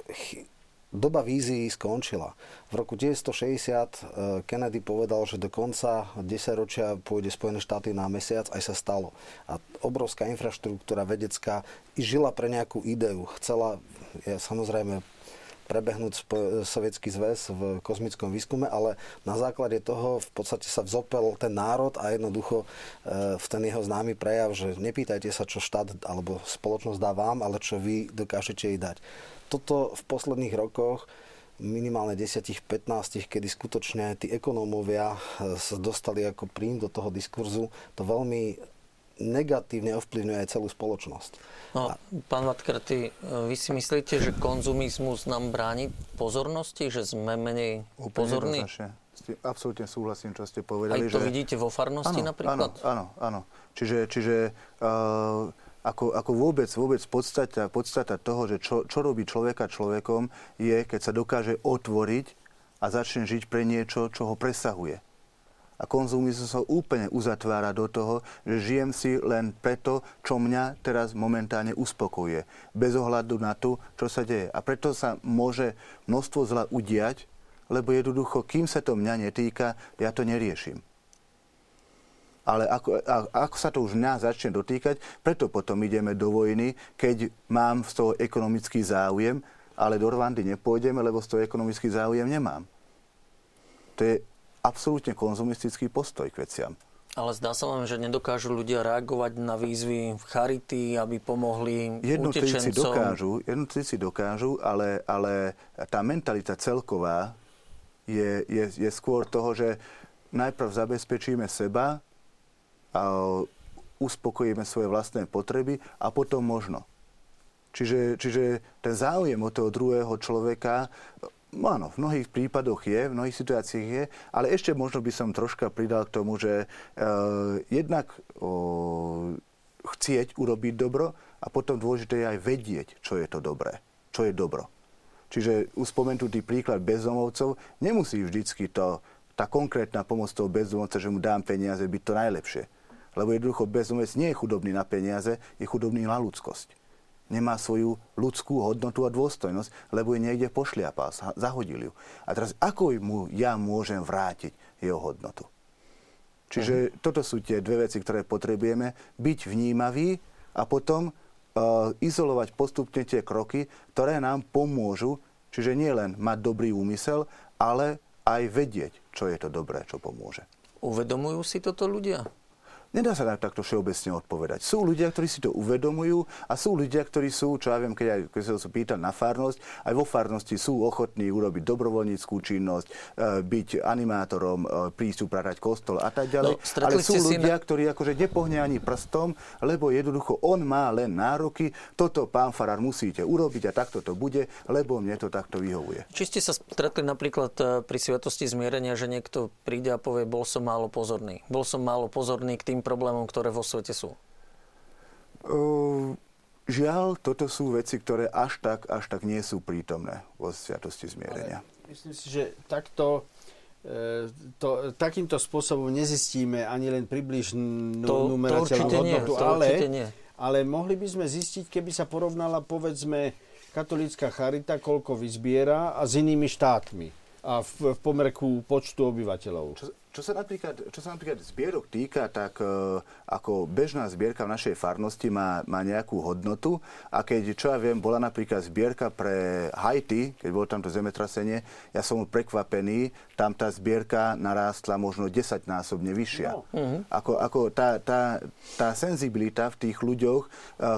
doba vízií skončila. V roku 1960 Kennedy povedal, že do konca 10-ročia pôjde Spojené štáty na mesiac, aj sa stalo. A obrovská infraštruktúra vedecká žila pre nejakú ideu. Chcela, samozrejme, prebehnúť Sovietský zväz v kozmickom výskume, ale na základe toho v podstate sa vzopel ten národ a jednoducho v ten jeho známy prejav, že nepýtajte sa, čo štát alebo spoločnosť dá vám, ale čo vy dokážete jej dať. Toto v posledných rokoch minimálne 10-15, kedy skutočne tí ekonómovia sa dostali ako príjm do toho diskurzu, to veľmi negatívne ovplyvňuje aj celú spoločnosť. No, pán Vatkerti, vy si myslíte, že konzumizmus nám bráni pozornosti? Že sme menej pozorní? Absolútne súhlasím, čo ste povedali. Aj to že vidíte vo farnosti áno, napríklad? Áno. Čiže ako vôbec podstata toho, že čo robí človeka človekom, je, keď sa dokáže otvoriť a začne žiť pre niečo, čo ho presahuje. A konzumizmus sa úplne uzatvára do toho, že žijem si len preto, čo mňa teraz momentálne uspokojuje. Bez ohľadu na to, čo sa deje. A preto sa môže množstvo zla udiať, lebo jednoducho, kým sa to mňa netýka, ja to neriešim. Ale ako sa to už mňa začne dotýkať, preto potom ideme do vojny, keď mám z toho ekonomický záujem, ale do Rwandy nepôjdeme, lebo z toho ekonomický záujem nemám. To je absolútne konzumistický postoj k veciam. Ale zdá sa vám, že nedokážu ľudia reagovať na výzvy v charity, aby pomohli utečencom? Jednotlivci dokážu, ale tá mentalita celková je skôr toho, že najprv zabezpečíme seba a uspokojíme svoje vlastné potreby a potom možno. Čiže ten záujem od toho druhého človeka, áno, v mnohých prípadoch je, v mnohých situáciách je, ale ešte možno by som troška pridal k tomu, že chcieť urobiť dobro a potom dôležité je aj vedieť, čo je to dobré, čo je dobro. Čiže uspomenutý príklad bezdomovcov nemusí vždycky tá konkrétna pomoc toho bezdomovca, že mu dám peniaze, byť to najlepšie. Lebo jednoducho bezdomovec nie je chudobný na peniaze, je chudobný na ľudskosť. Nemá svoju ľudskú hodnotu a dôstojnosť, lebo ju niekde pošliapal, zahodil ju. A teraz ako mu ja môžem vrátiť jeho hodnotu? Čiže toto sú tie dve veci, ktoré potrebujeme. Byť vnímavý a potom izolovať postupne tie kroky, ktoré nám pomôžu, čiže nie len mať dobrý úmysel, ale aj vedieť, čo je to dobré, čo pomôže. Uvedomujú si toto ľudia? Nedá sa nám takto všeobecne odpovedať. Sú ľudia, ktorí si to uvedomujú a sú ľudia, ktorí sú, čo ja viem, keď sa to pýtam na farnosť, aj vo farnosti sú ochotní urobiť dobrovoľníckú činnosť, byť animátorom, prísť upratať kostol a tak ďalej. No, ale sú ľudia, ktorí akože nepohne ani prstom, lebo jednoducho on má len nároky, toto pán farár musíte urobiť a takto to bude, lebo mne to takto vyhovuje. Či ste sa stretli napríklad pri sviatosti zmierenia, že niekto príde a povie, bol som málo pozorný k tým problémom, ktoré vo svete sú? Žiaľ, toto sú veci, ktoré až tak nie sú prítomné vo sviatosti zmierenia. Ale myslím si, že takýmto spôsobom nezistíme ani len približnú numerateľnú hodnotu. Ale mohli by sme zistiť, keby sa porovnala, povedzme, katolícka charita, koľko vyzbiera a s inými štátmi a v pomerku počtu obyvateľov. Čo Čo sa napríklad zbierok týka, tak ako bežná zbierka v našej farnosti má nejakú hodnotu. A keď, čo ja viem, bola napríklad zbierka pre Haiti, keď bolo tamto zemetrasenie, ja som prekvapený, tam tá zbierka narástla možno 10-násobne vyššia. No. Ako tá senzibilita v tých ľuďoch,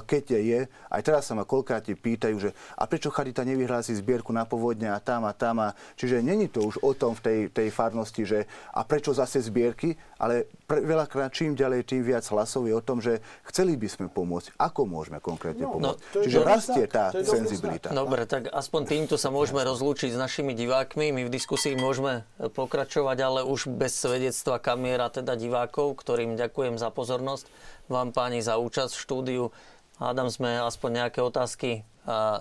keď je, aj teraz sa ma koľkrát pýtajú, že a prečo Charita nevyhlási zbierku na povodne a tam a tam. A... Čiže není to už o tom v tej farnosti, že a prečo zase zbierky, ale veľakrát čím ďalej, tým viac hlasov je o tom, že chceli by sme pomôcť, ako môžeme konkrétne pomôcť. Čiže rastie tá senzibilita. Dobre, tak aspoň týmto sa môžeme rozlúčiť s našimi divákmi. My v diskusii môžeme pokračovať, ale už bez svedectva kamier a teda divákov, ktorým ďakujem za pozornosť. Vám páni za účasť v štúdiu. Hádam sme aspoň nejaké otázky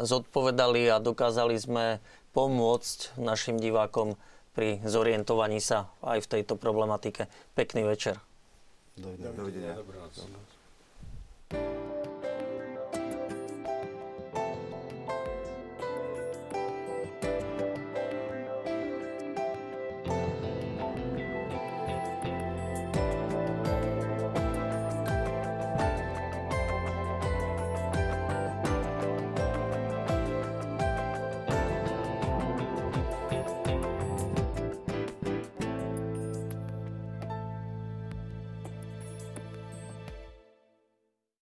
zodpovedali a dokázali sme pomôcť našim divákom pri zorientovaní sa aj v tejto problematike. Pekný večer. Dovidenia. Dobrá noc.